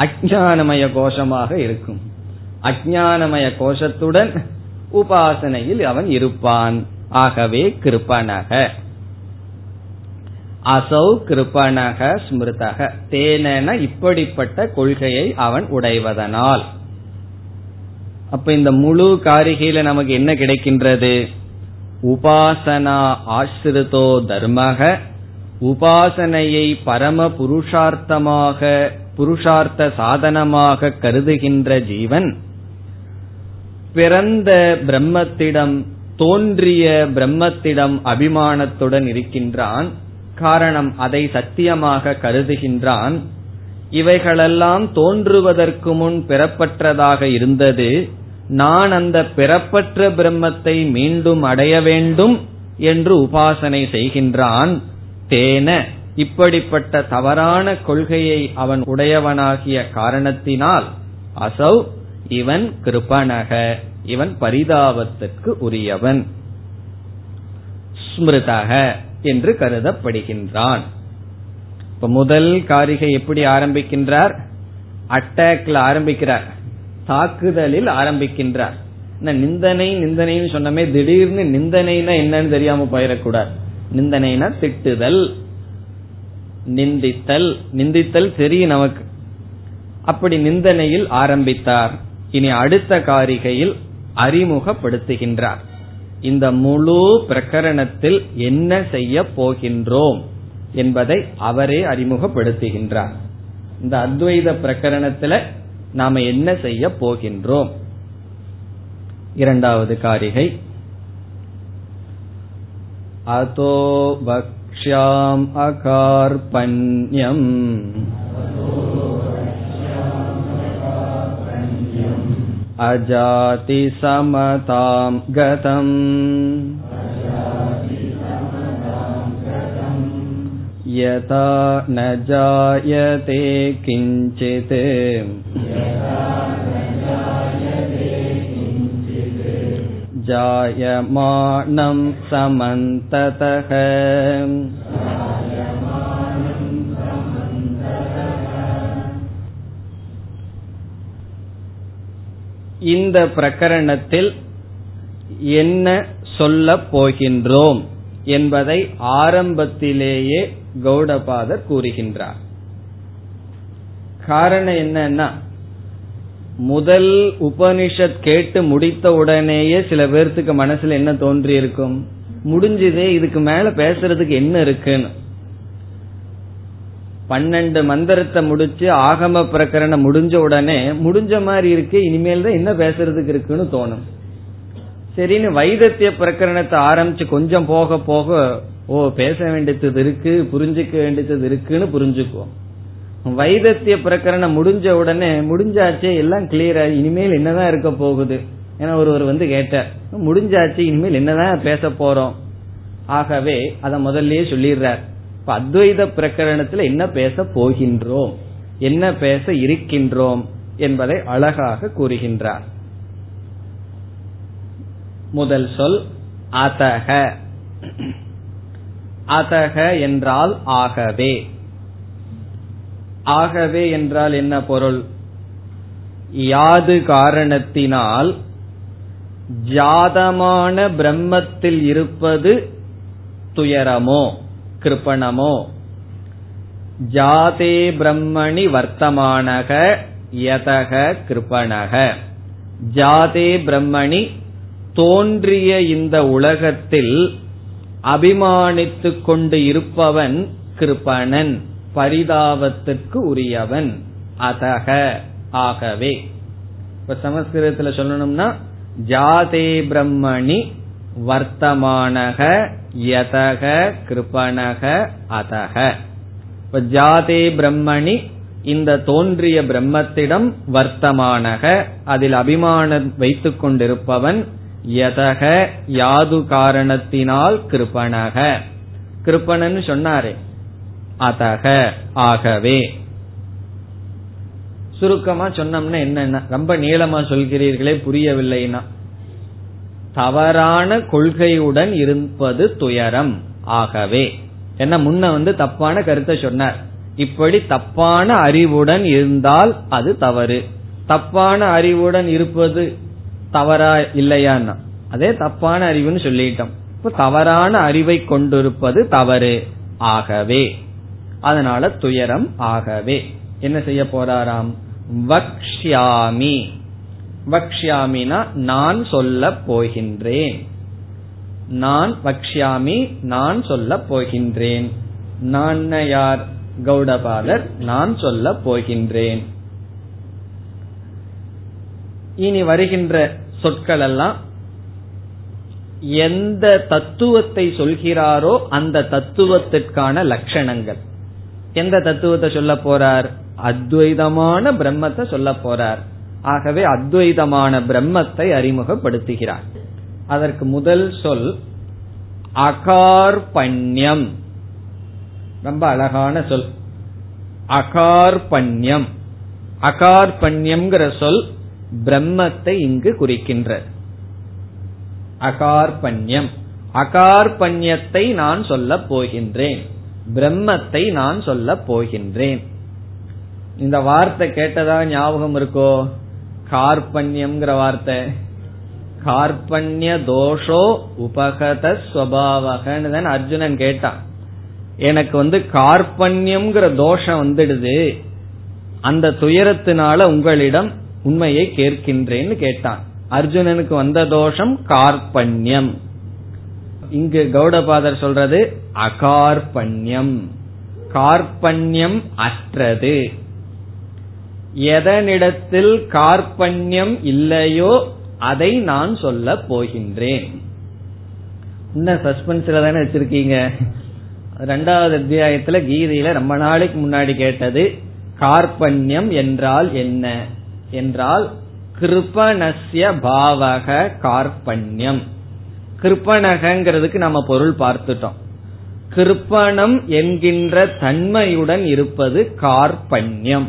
அஜ்ஞானமய கோஷமாக இருக்கும். அஜ்ஞானமய கோஷத்துடன் உபாசனையில் அவன் இருப்பான். ஆகவே கிருபணக அசௌ கிருபணக ஸ்மிருதக தேனென, இப்படிப்பட்ட கொள்கையை அவன் உடைவதனால். அப்ப இந்த முழு காரிகையில நமக்கு என்ன கிடைக்கின்றது? உபாசனா ஆசிரிதோ தர்மக, உபாசனையை பரம புருஷார்த்தமாக, புருஷார்த்த சாதனமாக கருதுகின்ற ஜீவன் பிறந்த பிரம்மத்திடம், தோன்றிய பிரம்மத்திடம் அபிமானத்துடன் இருக்கின்றான். காரணம், அதை சத்தியமாக கருதுகின்றான். இவைகளெல்லாம் தோன்றுவதற்கு முன் பெறப்பட்டதாக இருந்தது. நான் அந்த பெறப்பட்ட பிரம்மத்தை மீண்டும் அடைய வேண்டும் என்று உபாசனை செய்கின்றான். தேன, இப்படிப்பட்ட தவறான கொள்கையை அவன் உடையவனாகிய காரணத்தினால் அசௌ இவன் கிருபணக, இவன் பரிதாபத்துக்கு உரியவன், ஸ்மிருதக என்று கருதப்படுகின்றான். இப்ப முதல் காரிகை எப்படி ஆரம்பிக்கின்றார்? அட்டாக்ல ஆரம்பிக்கிறார், தாக்குதலில் ஆரம்பிக்கின்றார். நிந்தனை நிந்தனைன்னு சொன்னமே, திடீர்னு நிந்தனைனா என்னன்னு தெரியாம போயிடக்கூடாது. நிந்தனைனா திட்டுதல், நிந்தித்தல். நிந்தித்தல் தெரியும் நமக்கு. அப்படி நிந்தனையில் ஆரம்பித்தார். இனி அடுத்த காரிகையில் அறிமுகப்படுத்துகின்றார். இந்த முழு பிரகரணத்தில் என்ன செய்ய போகின்றோம் என்பதை அவரே அறிமுகப்படுத்துகின்றார். இந்த அத்வைத பிரகரணத்துல நாம என்ன செய்ய போகின்றோம்? இரண்டாவது காரிகை அதோ வக்ஷ்யாம் அகார்பண்யம் அஜாதி சமதாம் கதம் யதா ந ஜாயதே கிஞ்சித் ஜாயமானம் சமந்ததஹ. இந்த பிரகரணத்தில் என்ன சொல்ல போகின்றோம் என்பதை ஆரம்பத்திலேயே கௌடபாதர் கூறுகின்றார். காரணம் என்னன்னா, முதல் உபனிஷத் கேட்டு முடித்த உடனேயே சில பேர்த்துக்கு மனசுல என்ன தோன்றி இருக்கும்? முடிஞ்சதே, இதுக்கு மேல பேசுறதுக்கு என்ன இருக்குன்னு. 12 மந்திரத்தை முடிச்சு ஆகம பிரகரணம் முடிஞ்ச உடனே முடிஞ்ச மாதிரி இருக்கு, இனிமேல் தான் என்ன பேசுறதுக்கு இருக்குன்னு தோணும். சரின்னு வைத்திய பிரகரணத்தை ஆரம்பிச்சு கொஞ்சம் போக போக ஓ பேச வேண்டியது இருக்கு, புரிஞ்சுக்க வேண்டியது இருக்குன்னு புரிஞ்சுக்குவோம். வைத்திய பிரகரணம் முடிஞ்ச உடனே முடிஞ்சாச்சு எல்லாம் கிளியரா, இனிமேல் என்னதான் இருக்க போகுது என ஒருவர் வந்து கேட்டார். முடிஞ்சாச்சு, இனிமேல் என்னதான் பேச போறோம். ஆகவே அத முதல்லயே சொல்லிடுறார். இப்ப அத்வைத பிரகரணத்துல என்ன பேச போகின்றோம், என்ன பேச இருக்கின்றோம் என்பதை அழகாக கூறுகின்றார். முதல் சொல் அதக. அதக என்றால் ஆகவே. ஆகவே என்றால் என்ன பொருள்? யாது காரணத்தினால் ஜாதமான பிரம்மத்தில் இருப்பது துயரமோ கிருபணமோ. ஜாதே பிரம்மணி வர்த்தமானக யதக கிருபணக. ஜாதே பிரம்மணி, தோன்றிய இந்த உலகத்தில் அபிமானித்துக் கொண்டு இருப்பவன் கிருபணன், பரிதாபத்துக்கு உரியவன். அதக, ஆகவே. இப்ப சமஸ்கிருதத்துல சொல்லணும்னா ஜாதே பிரம்மணி வர்த்தமானக யதக கிருபணக அதக. இப்ப ஜாதே பிரம்மணி, இந்த தோன்றிய பிரம்மத்திடம், வர்த்தமானக அதில் அபிமானம் வைத்துக் கொண்டிருப்பவன், யதக யாது காரணத்தினால், கிருபணக கிருபணன் சொன்னாரே, அதக ஆகவே. சுருக்கமா சொன்னோம்னா என்னன்னா, ரொம்ப நீளமா சொல்கிறீர்களே புரியவில்லைன்னா, தவறான கொள்கையுடன் இருப்பது துயரம். ஆகவே என்ன, முன்ன தப்பான கருத்தை சொன்னார். இப்படி தப்பான அறிவுடன் இருந்தால் அது தவறு. தப்பான அறிவுடன் இருப்பது தவறா இல்லையான்னா, அதே தப்பான அறிவுன்னு சொல்லிட்டோம். இப்ப தவறான அறிவை கொண்டிருப்பது தவறு. ஆகவே, அதனால துயரம். ஆகவே என்ன செய்ய போறாராம், வக்ஷ்யாமி. வக்ஷ்யாமினா நான் சொல்ல போகின்றேன். நான் வக்ஷ்யாமி, நான் சொல்ல போகின்றேன். நான் யார், கௌடபாலர். நான் சொல்ல போகின்றேன். இனி வருகின்ற சொற்கள் எல்லாம் எந்த தத்துவத்தை சொல்கிறாரோ அந்த தத்துவத்திற்கான லட்சணங்கள். எந்த தத்துவத்தை சொல்ல போறார், அத்வைதமான பிரம்மத்தை சொல்ல போறார். ஆகவே அத்வைதமான பிரம்மத்தை அறிமுகப்படுத்துகிறார். அதற்கு முதல் சொல் அகார்பண்யம். ரொம்ப அழகான சொல் அகார்பண்யம். அகார்பண்யம் சொல் பிரம்மத்தை இங்கு குறிக்கின்ற அகார்பண்யம். அகார்பண்யத்தை நான் சொல்ல போகின்றேன், பிரம்மத்தை நான் சொல்ல போகின்றேன். இந்த வார்த்தை கேட்டதா ஞாபகம் இருக்கோ, கார்பண்யம் வார்த்தை. கார்பண்ய தோஷோ உபகத ஸ்வபாவகன்னு தான் அர்ஜுனன் கேட்டான். எனக்கு கார்பண்யம் தோஷம் வந்துடுது, அந்த துயரத்தினால உங்களிடம் உண்மையை கேட்கின்றேன்னு கேட்டான். அர்ஜுனனுக்கு வந்த தோஷம் கார்பண்யம். இங்கு கௌடபாதர் சொல்றது அகார்பண்யம். கார்பண்யம் அற்றது. எதனிடத்தில் கார்பண்யம் இல்லையோ அதை நான் சொல்ல போகின்றேன். இன்னும் சஸ்பென்ஸ்ல தானே வச்சிருக்கீங்க. இரண்டாவது அத்தியாயத்துல கீதையில ரொம்ப நாளைக்கு முன்னாடி கேட்டது கார்பண்யம் என்றால் என்ன என்றால், கிருபணஸ்ய பாவக கார்பண்யம். கிருபணகங்கிறதுக்கு நம்ம பொருள் பார்த்துட்டோம். கிருபணம் என்கின்ற தன்மையுடன் இருப்பது கார்பண்யம்.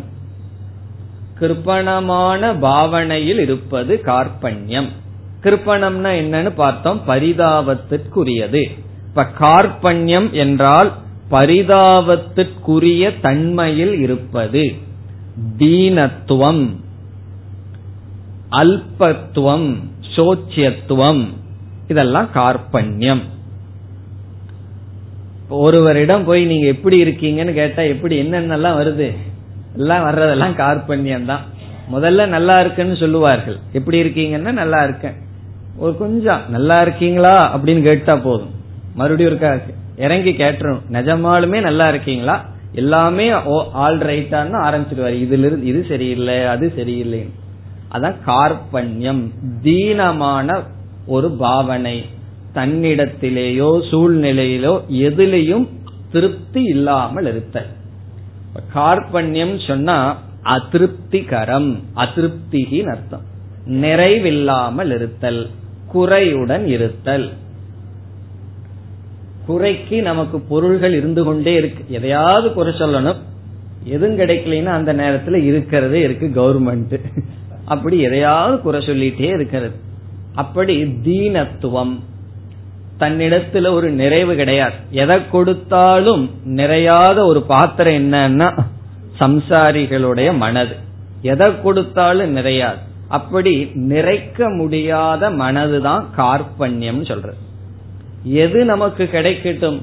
கிருபணமான பாவனையில் இருப்பது கார்பண்யம். கிருபணம்னா என்னன்னு பார்த்தோம், பரிதாபத்திற்குரியது. இப்ப கார்பண்யம் என்றால் பரிதாபத்திற்குரிய தன்மையில் இருப்பது. தீனத்துவம், அல்பத்துவம், சோச்சியத்துவம், இதெல்லாம் கார்பண்யம். ஒருவரிடம் போய் நீங்க எப்படி இருக்கீங்கன்னு கேட்டா எப்படி என்னென்னலாம் வருது, எல்லாம் வர்றதெல்லாம் கார்பண்யம் தான். முதல்ல நல்லா இருக்குன்னு சொல்லுவார்கள். எப்படி இருக்கீங்கன்னா நல்லா இருக்கேன். ஒரு கொஞ்சம் நல்லா இருக்கீங்களா அப்படின்னு கேட்டா போதும். மறுபடியும் இருக்கா இறங்கி கேட்டுரும், நிஜமாலுமே நல்லா இருக்கீங்களா, எல்லாமே ஆல் ரைட்டான்னு ஆரம்பிச்சிருவாரு. இதுல இருந்து இது சரியில்லை அது சரியில்லைன்னு. அதான் கார்பண்யம். தீனமான ஒரு பாவனை, தன்னிடத்திலேயோ சூழ்நிலையிலோ எதிலையும் திருப்தி இல்லாமல் இருத்தல். கார்பண்யம் சொன்னா அதிருப்திகரம், அதிருப்தியின் அர்த்தம் நிறைவில்லாமல் இருத்தல், குறையுடன் இருத்தல். குறைக்கு நமக்கு பொருள்கள் இருந்து கொண்டே இருக்கு. எதையாவது குறை சொல்லணும், எதுவும் கிடைக்கலன்னா அந்த நேரத்துல இருக்கிறதே இருக்கு கவர்மெண்ட், அப்படி எதையாவது குறை சொல்லிட்டே இருக்கிறது. அப்படி தீனத்துவம், தன்னிடத்துல ஒரு நிறைவு கிடையாது. எதை கொடுத்தாலும் நிறையாத ஒரு பாத்திரம் என்னன்னா சம்சாரிகளுடைய மனது. எதை கொடுத்தாலும் நிறையாது. அப்படி நிறைக்க முடியாத மனதுதான் கார்பண்யம் சொல்றது. எது நமக்கு கிடைக்கட்டும்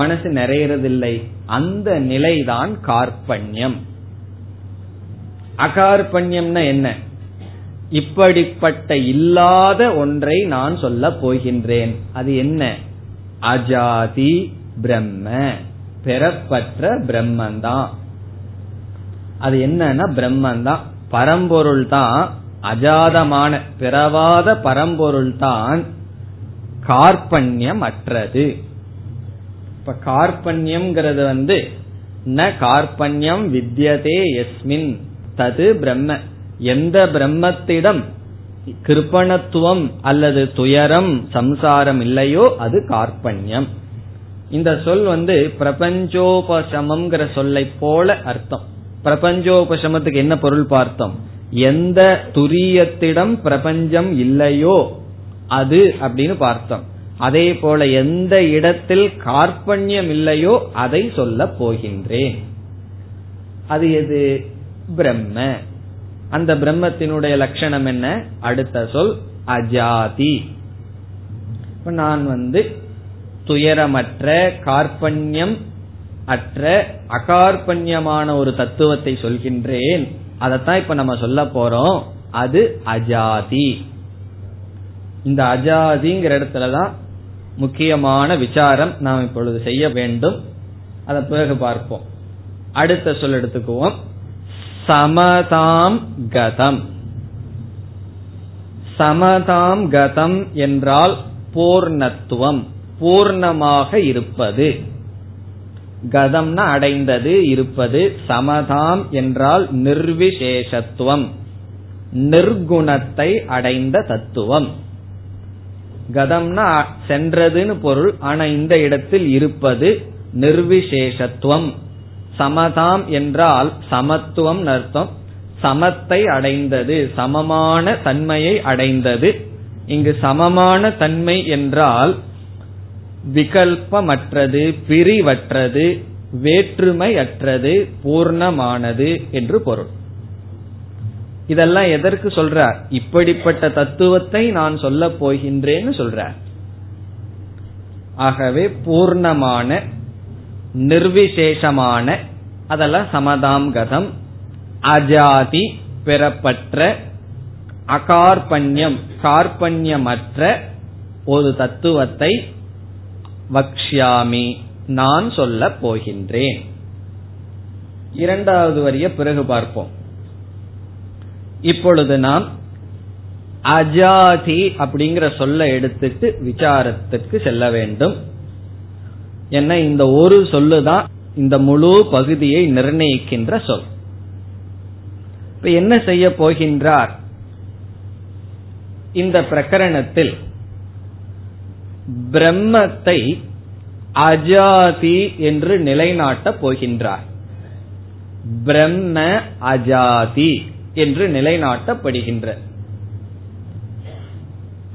மனசு நிறையறதில்லை, அந்த நிலைதான் கார்பண்யம். அகார்பண்யம்னா என்ன, இப்படிப்பட்ட இல்லாத ஒன்றை நான் சொல்ல போகின்றேன். அது என்ன? அஜாதி பிரம்ம, பெறப்பற்ற பிரம்மந்தான். அது என்னன்னா பிரம்மந்தான், பரம்பொருள் தான், அஜாதமான பிறவாத பரம்பொருள் தான், கார்பண்யம் அற்றது. இப்ப கார்பண்யம் ந கார்பண்யம் வித்யதே யஸ்மின் தது பிரம்ம, எந்த பிரம்மத்திடம் கிருபணத்துவம் அல்லது துயரம் சம்சாரம் இல்லையோ அது கார்பண்யம். இந்த சொல் பிரபஞ்சோபசமம் சொல்லை போல அர்த்தம். பிரபஞ்சோபசமத்துக்கு என்ன பொருள் பார்த்தோம்? எந்த துரியத்திடம் பிரபஞ்சம் இல்லையோ அது அப்படின்னு பார்த்தோம். அதே போல எந்த இடத்தில் கார்பண்யம் இல்லையோ அதை சொல்ல போகின்றேன். அது எது? பிரம்ம. அந்த பிரம்மத்தினுடைய லட்சணம் என்ன? அடுத்த சொல் அஜாதி. நான் துயரமற்ற கார்பண்யம் அற்ற அகார்பண்யமான ஒரு தத்துவத்தை சொல்கின்றேன். அதத்தான் இப்ப நம்ம சொல்ல போறோம். அது அஜாதி. இந்த அஜாதிங்கிற இடத்துலதான் முக்கியமான விசாரம் நாம் இப்பொழுது செய்ய வேண்டும். அத பிறகு பார்ப்போம். அடுத்த சொல் எடுத்துக்குவோம், சமதாம் கதம். சமதாம் கதம் என்றால் பூர்ணத்துவம், பூர்ணமாக இருப்பது. கதம்னா அடைந்தது, இருப்பது. சமதாம் என்றால் நிர்விசேஷத்துவம், நிர்குணத்தை அடைந்த தத்துவம். கதம்னா சென்றதுன்னு பொருள், ஆனா இந்த இடத்தில் இருப்பது, நிர்விசேஷத்துவம். சமதாம் என்றால் சமத்துவம் அர்த்தம், சமத்தை அடைந்தது, சமமான தன்மையை அடைந்தது. இங்கு சமமான தன்மை என்றால் விகல்பமற்றது, பிரிவற்றது, வேற்றுமை அற்றது, பூர்ணமானது என்று பொருள். இதெல்லாம் எதற்கு சொல்றார்? இப்படிப்பட்ட தத்துவத்தை நான் சொல்ல போகின்றேன்னு சொல்றார். ஆகவே பூர்ணமான நிர்விசேஷமான அதெல்லாம் சமதாம் கதம். அஜாதி பெறப்பற்ற, அகார்பண்யம் கார்பண்யமற்ற ஒரு தத்துவத்தை வக்ஷ்யாமி நான் சொல்ல போகின்றேன். இரண்டாவது வரிய பிறகு பார்ப்போம். இப்பொழுது நாம் அஜாதி அப்படிங்கிற சொல்ல எடுத்துட்டு விசாரத்துக்கு செல்ல வேண்டும். என்ன? இந்த ஒரு சொல்லுதான் இந்த முழு பகுதியை நிர்ணயிக்கின்ற சொல். இப்ப என்ன செய்ய போகின்றார்? இந்த பிரகரணத்தில் பிரம்மத்தை அஜாதி என்று நிலைநாட்டப் போகின்றார். பிரம்ம அஜாதி என்று நிலைநாட்டப்படுகின்ற,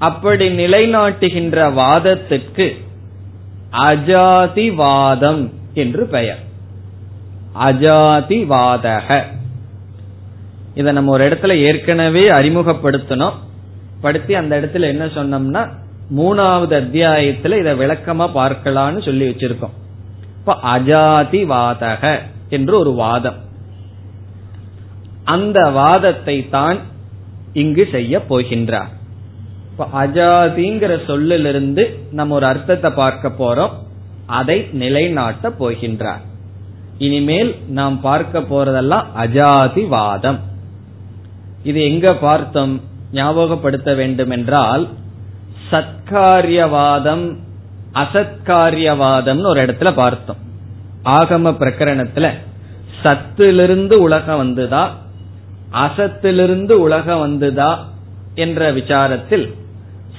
அப்படி நிலைநாட்டுகின்ற வாதத்திற்கு அஜாதிவாதம் என்று பெயர். அஜாதிவாதக. இத நம்ம ஒரு இடத்துல ஏற்கனவே அறிமுகப்படுத்தணும். படுத்தி அந்த இடத்துல என்ன சொன்னோம்னா மூணாவது அத்தியாயத்துல இத விளக்கமா பார்க்கலாம்னு சொல்லி வச்சிருக்கோம். இப்ப அஜாதிவாதக என்று ஒரு வாதம், அந்த வாதத்தை தான் இங்கு செய்ய போகின்றார். இப்ப அஜாதிங்கிற சொல்லிலிருந்து நம்ம ஒரு அர்த்தத்தை பார்க்க போறோம், அதை நிலைநாட்ட போகின்றார். இனிமேல் நாம் பார்க்க போறதெல்லாம் அஜாதிவாதம். இது எங்க பார்த்தோம்? ஞாபகப்படுத்த வேண்டும் என்றால் சத்காரியவாதம் அசத்காரியவாதம் ஒரு இடத்துல பார்த்தோம். ஆகம பிரகரணத்துல சத்திலிருந்து உலகம் வந்துதா அசத்திலிருந்து உலகம் வந்துதா என்ற விசாரத்தில்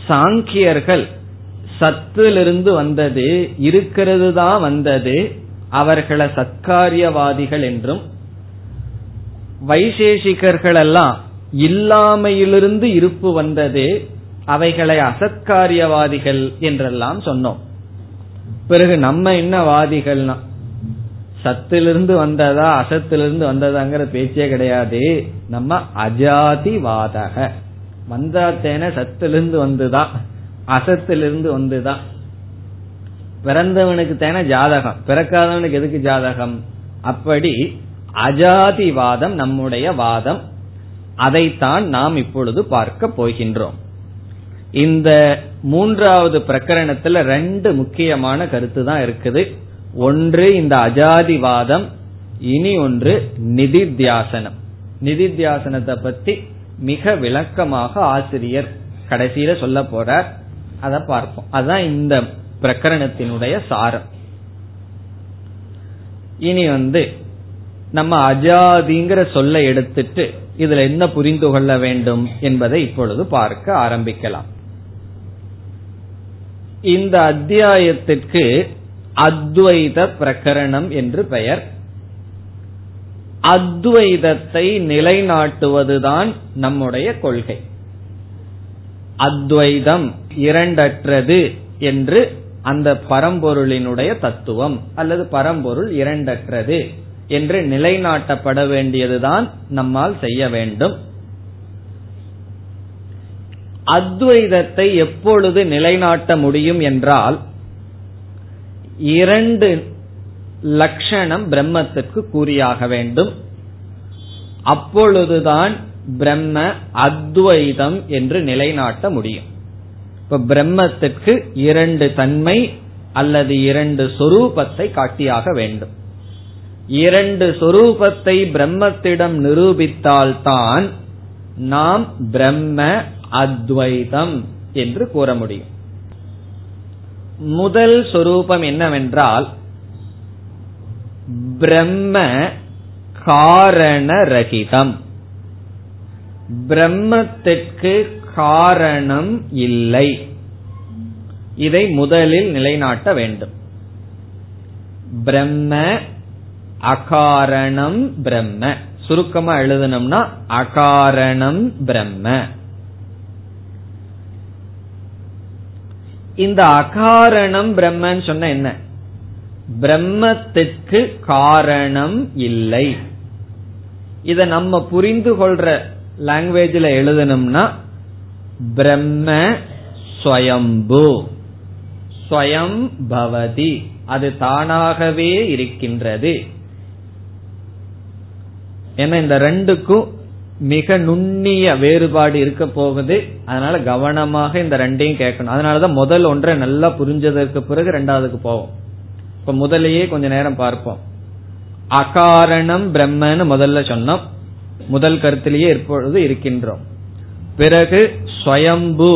சாங்கியர்கள் சத்திலிருந்து வந்தது, இருக்கிறது தான் வந்தது, அவர்களை சத்காரியவாதிகள் என்றும், வைசேஷிகர்களெல்லாம் இல்லாமையிலிருந்து இருப்பு வந்தது, அவைகளை அசத்காரியவாதிகள் என்றெல்லாம் சொன்னோம். பிறகு நம்ம என்ன வாதிகள்னா சத்திலிருந்து வந்ததா அசத்திலிருந்து வந்ததாங்கிற பேச்சே கிடையாது, நம்ம அஜாதிவாதக. வந்தாத்தேன சத்திலிருந்து வந்துதான் அசத்திலிருந்து வந்துதான். பிறந்தவனுக்கு தேன ஜாதகம், பிறக்காதவனுக்கு எதுக்கு ஜாதகம்? அப்படி அஜாதிவாதம் நம்முடைய வாதம். அதைத்தான் நாம் இப்பொழுது பார்க்க போகின்றோம். இந்த மூன்றாவது பிரகரணத்துல ரெண்டு முக்கியமான கருத்து தான் இருக்குது. ஒன்று இந்த அஜாதிவாதம், இனி ஒன்று நிதித்தியாசனம். நிதித்தியாசனத்தை பத்தி மிக விளக்கமாக ஆசிரியர் கடைசியில சொல்ல போறார், அதை பார்ப்போம். அதுதான் இந்த பிரகரணத்தினுடைய சாரம். இனி நம்ம அஜாதிங்கிற சொல்ல எடுத்துட்டு இதுல என்ன புரிந்து கொள்ள வேண்டும் என்பதை இப்பொழுது பார்க்க ஆரம்பிக்கலாம். இந்த அத்தியாயத்திற்கு அத்வைத பிரகரணம் என்று பெயர். அத்வைதத்தை நிலைநாட்டுவதுதான் நம்முடைய கொள்கை. அத்வைதம் இரண்டற்றது என்று அந்த பரம்பொருளினுடைய தத்துவம் அல்லது பரம்பொருள் இரண்டற்றது என்று நிலைநாட்டப்பட வேண்டியதுதான் நம்மால் செய்ய வேண்டும். அத்வைதத்தை எப்பொழுது நிலைநாட்ட முடியும் என்றால், இரண்டு லட்சணம் பிரம்மத்திற்கு கூறியாக வேண்டும். அப்பொழுதுதான் பிரம்ம அத்வைதம் என்று நிலைநாட்ட முடியும். இப்ப பிரம்மத்திற்கு இரண்டு தன்மை அல்லது இரண்டு சொரூபத்தை காட்டியாக வேண்டும். இரண்டு சொரூபத்தை பிரம்மத்திடம் நிரூபித்தால்தான் நாம் பிரம்ம அத்வைதம் என்று கூற முடியும். முதல் சொரூபம் என்னவென்றால் பிரம்ம காரணரகிதம். பிரம்மத்திற்கு காரணம் இல்லை. இதை முதலில் நிலைநாட்ட வேண்டும். பிரம்ம அகாரணம் பிரம்ம, சுருக்கமா எழுதணும்னா அகாரணம் பிரம்ம. இந்த அகாரணம் பிரம்மன்னு சொன்ன என்ன? பிரம்மத்திற்கு காரணம் இல்லை. இத நம்ம புரிந்து கொள்ற லாங்குவேஜ்ல எழுதணும்னா பிரம்ம ஸ்வயம்பு, ஸ்வயம் பவதி, அது தானாகவே இருக்கின்றது. ஏன்னா இந்த ரெண்டுக்கும் மிக நுண்ணிய வேறுபாடு இருக்க போகுது. அதனால கவனமாக இந்த ரெண்டையும் கேட்கணும். அதனாலதான் முதல் ஒன்றை நல்லா புரிஞ்சதற்கு பிறகு ரெண்டாவதுக்கு போவோம். இப்ப முதலையே கொஞ்ச நேரம் பார்ப்போம். அகாரணம் பிரம்மன்னு முதல்ல சொன்னோம், முதல் கருத்திலேயே இப்பொழுது இருக்கின்றோம். பிறகு ஸ்வயம்பு,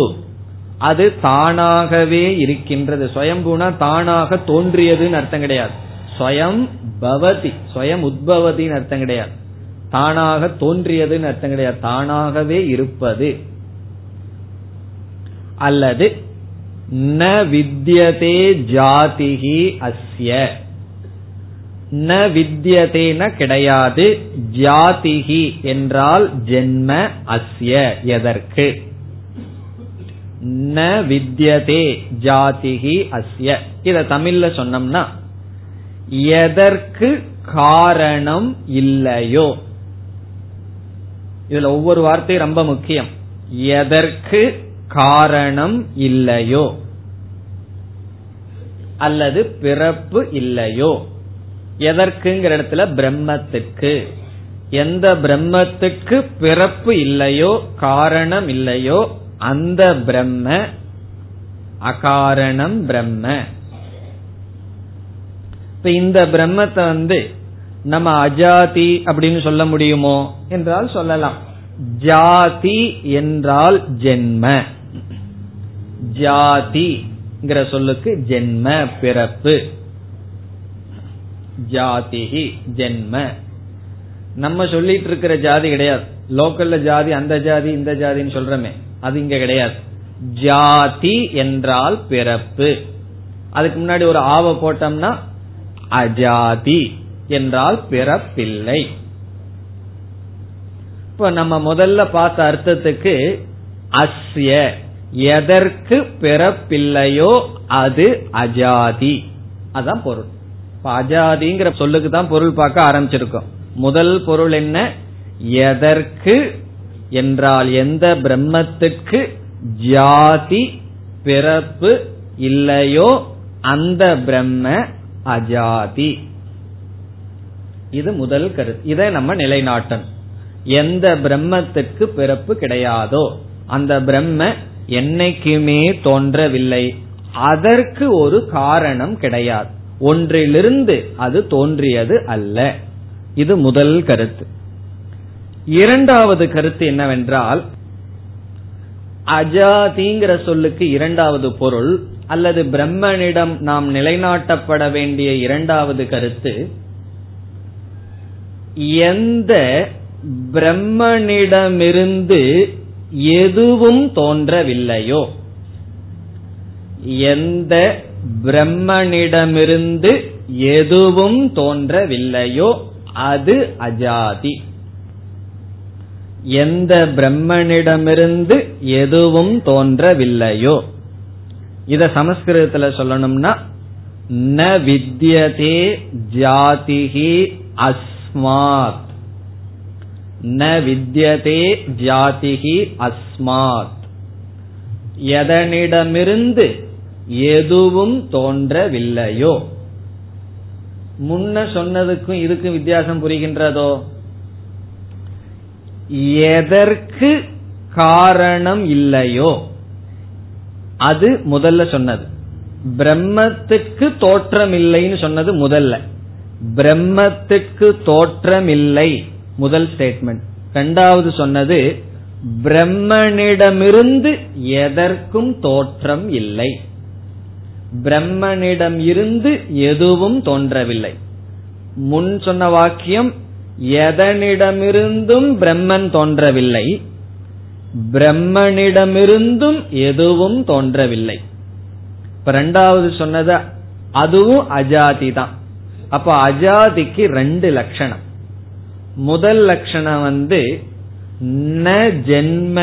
அது தானாகவே இருக்கின்றது. ஸ்வயம்புனா தானாக தோன்றியதுன்னு அர்த்தம் கிடையாது. ஸ்வயம் பவதி, ஸ்வயம் உத்பவதின்னு அர்த்தம் கிடையாது. தானாக தோன்றியதுன்னு அர்த்தம் கிடையாது. தானாகவே இருப்பது. அல்லது ந வித்யதே ஜாதிஹி அஸ்ய, ந வித்யதேன கிடையாது, ஜாதிஹி என்றால் ஜென்ம, அஸ்ய எதற்கு, ந வித்யதே ஜாதிஹி அஸ்ய. இத தமிழ்ல சொன்னோம்னா எதற்கு காரணம் இல்லையோ. இதுல ஒவ்வொரு வார்த்தையும் ரொம்ப முக்கியம். எதற்கு காரணம் இல்லையோ அல்லது பிறப்பு இல்லையோ. எதற்குங்கிற இடத்துல பிரம்மத்துக்கு, எந்த பிரம்மத்துக்கு பிறப்பு இல்லையோ காரணம் இல்லையோ அந்த பிரம்ம அகாரணம் பிரம்ம. இப்ப இந்த பிரம்மத்தை நம்ம அஜாதி அப்படின்னு சொல்ல முடியுமோ என்றால் சொல்லலாம். ஜாதி என்றால் ஜென்ம, ஜாதிங்கிற சொல்லுக்கு ஜென்ம பிறப்பு, ஜாதிஹி ஜென்ம. நம்ம சொல்லிட்டு இருக்கிற ஜாதி கிடையாது. லோக்கல்ல ஜாதி, அந்த ஜாதி இந்த ஜாதின்னு சொல்றமே, அது இங்க கிடையாது. ஜாதி என்றால் பிறப்பு. அதுக்கு முன்னாடி ஒரு ஆவ போட்டோம்னா அஜாதி என்றால் பிறப்பில்லை. இப்ப நம்ம முதல்ல பார்த்த அர்த்தத்துக்கு அஸ்ய எதற்கு பிறப்பில்லையோ அது அஜாதி, அதான் பொருள். இப்ப அஜாதிங்கிற சொல்லுக்கு தான் பொருள் பார்க்க ஆரம்பிச்சிருக்கோம். முதல் பொருள் என்ன? எதற்கு என்றால் எந்த பிரம்மத்துக்கு ஜாதி பிறப்பு இல்லையோ அந்த பிரம்ம அஜாதி. இது முதல் கருத்து. இதை நம்ம நிலைநாட்டணும். எந்த பிரம்மத்திற்கு பிறப்பு கிடையாதோ அந்த பிரம்ம என்னைக்குமே தோன்றவில்லை, அதற்கு ஒரு காரணம் கிடையாது, ஒன்றிலிருந்து அது தோன்றியது அல்ல. இது முதல் கருத்து. இரண்டாவது கருத்து என்னவென்றால், அஜாதிங்கிற சொல்லுக்கு இரண்டாவது பொருள் அல்லது பிரம்மனிடம் நாம் நிலைநாட்டப்பட வேண்டிய இரண்டாவது கருத்து, எந்த பிரம்மனிடமிருந்து எதுவும் தோன்றவில்லையோ, எந்த பிரம்மனிடமிருந்து எதுவும் தோன்றவில்லையோ அது அஜாதி. எந்த பிரம்மனிடமிருந்து எதுவும் தோன்றவில்லையோ, இத சமஸ்கிருதத்துல சொல்லணும்னா ந வித்யதே ஜாதிஹி அஸ்மாத், ந வித்யதே ஜாதிஹி அஸ்மாத், எதனிடமிருந்து எதுவும் தோன்றவில்லையோ. முன்ன சொன்னதுக்கும் இதுக்கும் வித்தியாசம் புரிகின்றதோ? எதற்கு காரணம் இல்லையோ அது முதல்ல சொன்னது, பிரம்மத்துக்கு தோற்றம் இல்லைன்னு சொன்னது முதல்ல. பிரம்மத்துக்கு தோற்றம் இல்லை முதல் ஸ்டேட்மெண்ட். இரண்டாவது சொன்னது பிரம்மனிடமிருந்து எதற்கும் தோற்றம் இல்லை, பிரம்மனிடம் இருந்து எதுவும் தோன்றவில்லை. முன் சொன்ன வாக்கியம் எதனிடமிருந்தும் பிரம்மன் தோன்றவில்லை, பிரம்மனிடமிருந்தும் எதுவும் தோன்றவில்லை. இப்ப ரெண்டாவது சொன்னத அதுவும் அஜாதி தான். அப்ப அஜாதிக்கு ரெண்டு லட்சணம். முதல் லட்சணம் ந ஜென்ம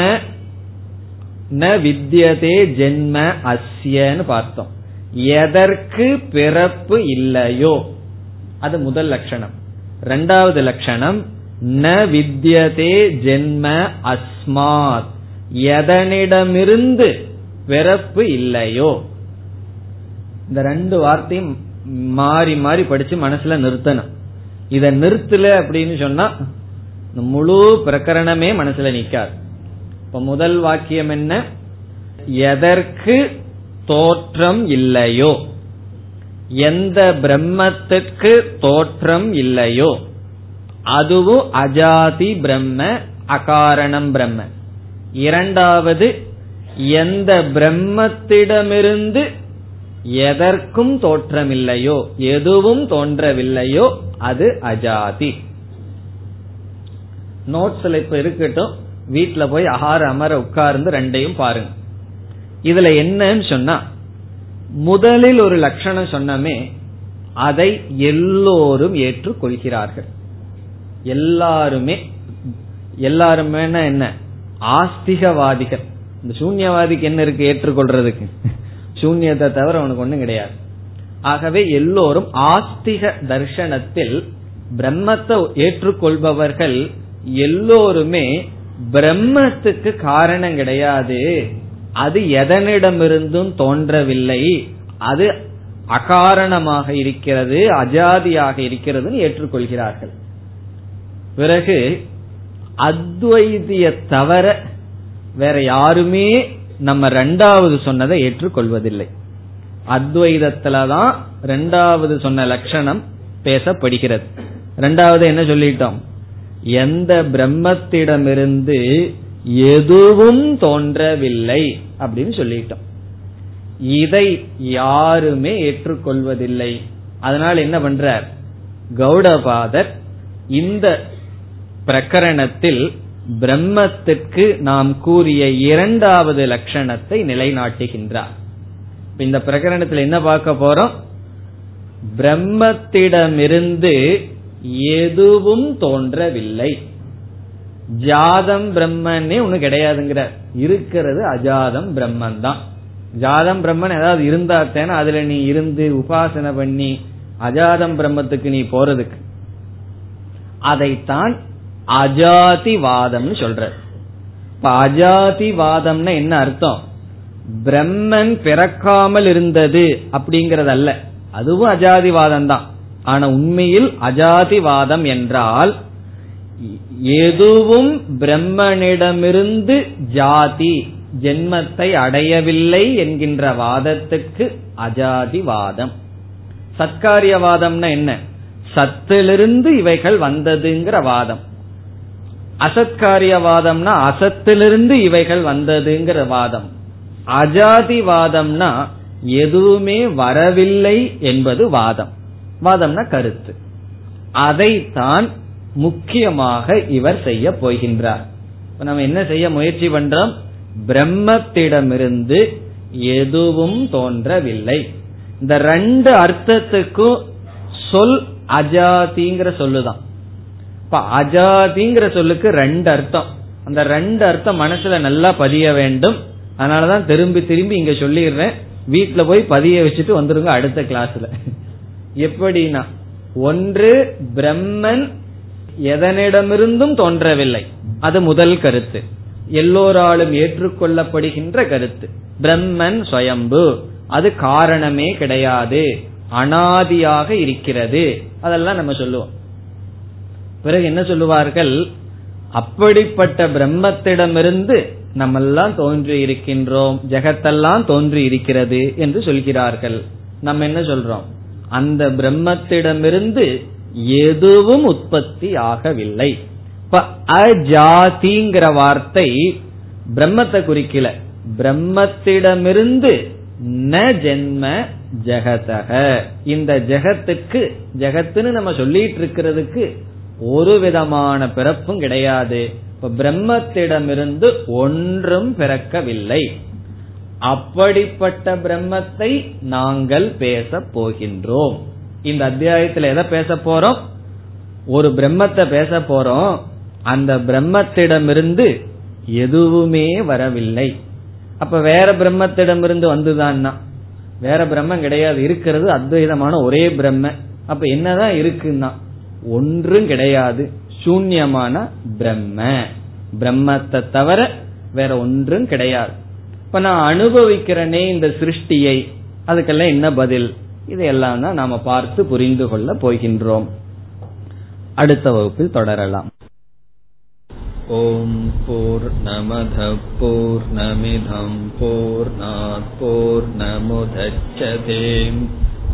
ந வித்யதே ஜென்ம அஸ்யன்னு பார்த்தோம், எதற்கு பிறப்பு இல்லையோ அது முதல் லட்சணம். இரண்டாவது லட்சணம் ந வித்யதே ஜென்ம அஸ்மாத், எதனிடமிருந்து பிறப்பு இல்லையோ. இந்த ரெண்டு வார்த்தையும் மாறி மாறி படிச்சு மனசுல நிறுத்தணும். இத நிறுத்தல அப்படின்னு சொன்னா முழு பிரகரணமே மனசுல நிக்காது. இப்ப முதல் வாக்கியம் என்ன? எதற்கு தோற்றம் இல்லையோ, எந்த பிரம்மத்திற்கு தோற்றம் இல்லையோ அதுவும் அஜாதி பிரம்ம, அகாரணம் பிரம்ம. இரண்டாவது எந்த பிரம்மத்திடமிருந்து எதற்கும் தோற்றமில்லையோ, எதுவும் தோன்றவில்லையோ அது அஜாதி. நோட்ஸ்ல இப்ப இருக்கட்டும், வீட்டுல போய் அகார அமர உட்கார்ந்து ரெண்டையும் பாருங்க. இதுல என்னன்னு சொன்னா, முதலில் ஒரு லட்சணம் சொன்னமே அதை எல்லோரும் ஏற்றுக்கொள்கிறார்கள். எல்லாருமே, எல்லாருமே என்ன? ஆஸ்திகவாதிகள். இந்த சூன்யவாதிக்கு என்ன இருக்கு ஏற்றுக்கொள்றதுக்கு? சூன்யத்தை தவிர அவனுக்கு ஒண்ணும் கிடையாது. ஆகவே எல்லோரும் ஆஸ்திக தர்சனத்தில் பிரம்மத்தை ஏற்றுக்கொள்பவர்கள் எல்லோருமே பிரம்மத்துக்கு காரணம் கிடையாது, அது எதனிடமிருந்தும் தோன்றவில்லை, அது அகாரணமாக இருக்கிறது, அஜாதியாக இருக்கிறது ஏற்றுக்கொள்கிறார்கள். பிறகு அத்வைதிய தவிர வேற யாருமே நம்ம ரெண்டாவது சொன்னதை ஏற்றுக்கொள்வதில்லை. அத்வைதத்துலதான் ரெண்டாவது சொன்ன லட்சணம் பேசப்படுகிறது. ரெண்டாவது என்ன சொல்லிட்டோம்? எந்த பிரம்மத்திடமிருந்து எதுவும் தோன்றவில்லை அப்படின்னு சொல்லிட்டோம். இதை யாருமே ஏற்றுக்கொள்வதில்லை. அதனால என்ன பண்றார் கௌடபாதர்? இந்த பிரகரணத்தில் பிரம்மத்திற்கு நாம் கூறிய இரண்டாவது லட்சணத்தை நிலைநாட்டுகின்றார். இந்த பிரகரணத்தில் என்ன பார்க்க போறோம்? பிரம்மத்திடமிருந்து எதுவும் தோன்றவில்லை. ஜாதம் பிரம்மனே ஒண்ணு கிடையாதுங்கிற, இருக்கிறது அஜாதம் பிரம்மன் தான். ஜாதம் பிரம்மன் ஏதாவது இருந்தாத்தேனா அதுல நீ இருந்து உபாசனை பண்ணி அஜாதம் பிரம்மத்துக்கு நீ போறதுக்கு, அதைத்தான் அஜாதிவாதம் சொல்ற. இப்ப அஜாதிவாதம்னா என்ன அர்த்தம்? பிரம்மன் பிறக்காமல் இருந்தது அப்படிங்கறது அல்ல, அதுவும் அஜாதிவாதம் தான். ஆனா உண்மையில் அஜாதிவாதம் என்றால் எதுவும் பிரம்மனிடமிருந்து ஜாதி ஜென்மத்தை அடையவில்லை என்கின்ற வாதத்துக்கு அஜாதிவாதம். சத்காரியவாதம்னா என்ன? சத்திலிருந்து இவைகள் வந்ததுங்கிற வாதம். அசத்காரியவாதம்னா அசத்திலிருந்து இவைகள் வந்ததுங்கிற வாதம். அஜாதிவாதம்னா எதுவுமே வரவில்லை என்பது வாதம். வாதம்னா கருத்து. அதைத்தான் முக்கியமாக இவர் செய்ய போகின்றார். நம்ம என்ன செய்ய முயற்சி பண்றோம்? பிரம்மத்திடமிருந்து எதுவும் தோன்றவில்லை. இந்த ரெண்டு அர்த்தத்துக்கும் சொல் அஜாதிங்கிற சொல்லுதான். இப்ப அஜாதிங்கிற சொல்லுக்கு ரெண்டு அர்த்தம். அந்த ரெண்டு அர்த்தம் மனசுல நல்லா பதிய வேண்டும். அதனாலதான் திரும்பி திரும்பி இங்க சொல்லிடுறேன். வீட்டுல போய் பதிய வச்சுட்டு வந்துருங்க அடுத்த கிளாஸ்ல. எப்படின்னா, ஒன்று பிரம்மன் எதனிடமிருந்தும் தோன்றவில்லை, அது முதல் கருத்து, எல்லோராலும் ஏற்றுக்கொள்ளப்படுகின்ற கருத்து. பிரம்மன் ஸ்வயம்பு, அது காரணமே கிடையாது, அனாதியாக இருக்கிறது, அதெல்லாம் நம்ம சொல்லுவோம். பிறகு என்ன சொல்லுவார்கள்? அப்படிப்பட்ட பிரம்மத்திடமிருந்து நம்மெல்லாம் தோன்றி இருக்கின்றோம், ஜெகத்தெல்லாம் தோன்றி இருக்கிறது என்று சொல்கிறார்கள். நம்ம என்ன சொல்றோம்? அந்த பிரம்மத்திடமிருந்து எதுவும் உற்பத்தி ஆகவில்லை. இப்ப அஜாதிங்கிற வார்த்தை பிரம்மத்தை குறிக்கல, பிரம்மத்திடமிருந்து ந ஜென்ம ஜெகதக, இந்த ஜெகத்துக்கு, ஜெகத்துன்னு நம்ம சொல்லிட்டு இருக்கிறதுக்கு ஒரு விதமான பிறப்பும் கிடையாது. இப்ப பிரம்மத்திடமிருந்து ஒன்றும் பிறக்கவில்லை. அப்படிப்பட்ட பிரம்மத்தை நாங்கள் பேச போகின்றோம். இந்த அத்தியாயத்துல எதை பேச போறோம்? ஒரு பிரம்மத்தை பேச போறோம். அந்த பிரம்மத்திடமிருந்து எதுவுமே வரவில்லை. அப்ப வேற பிரம்மத்திடமிருந்து வந்துதான்? வேற பிரம்மம் கிடையாது, இருக்கிறது அத்வைதமான ஒரே பிரம்ம. அப்ப என்னதான் இருக்குன்னா ஒன்றும் கிடையாது, சூன்யமான பிரம்ம, பிரம்மத்தை தவிர வேற ஒன்றும் கிடையாது. இப்ப நான் அனுபவிக்கிறேனே இந்த சிருஷ்டியை, அதுக்கெல்லாம் என்ன பதில்? இதையெல்லாம் தான் நாம பார்த்து புரிந்து கொள்ள போகின்றோம். அடுத்த வகுப்பில் தொடரலாம். ஓம் பூர்ணமத பூர்ணமிதம் பூர்ணாத் பூர்ணமுதச்யதே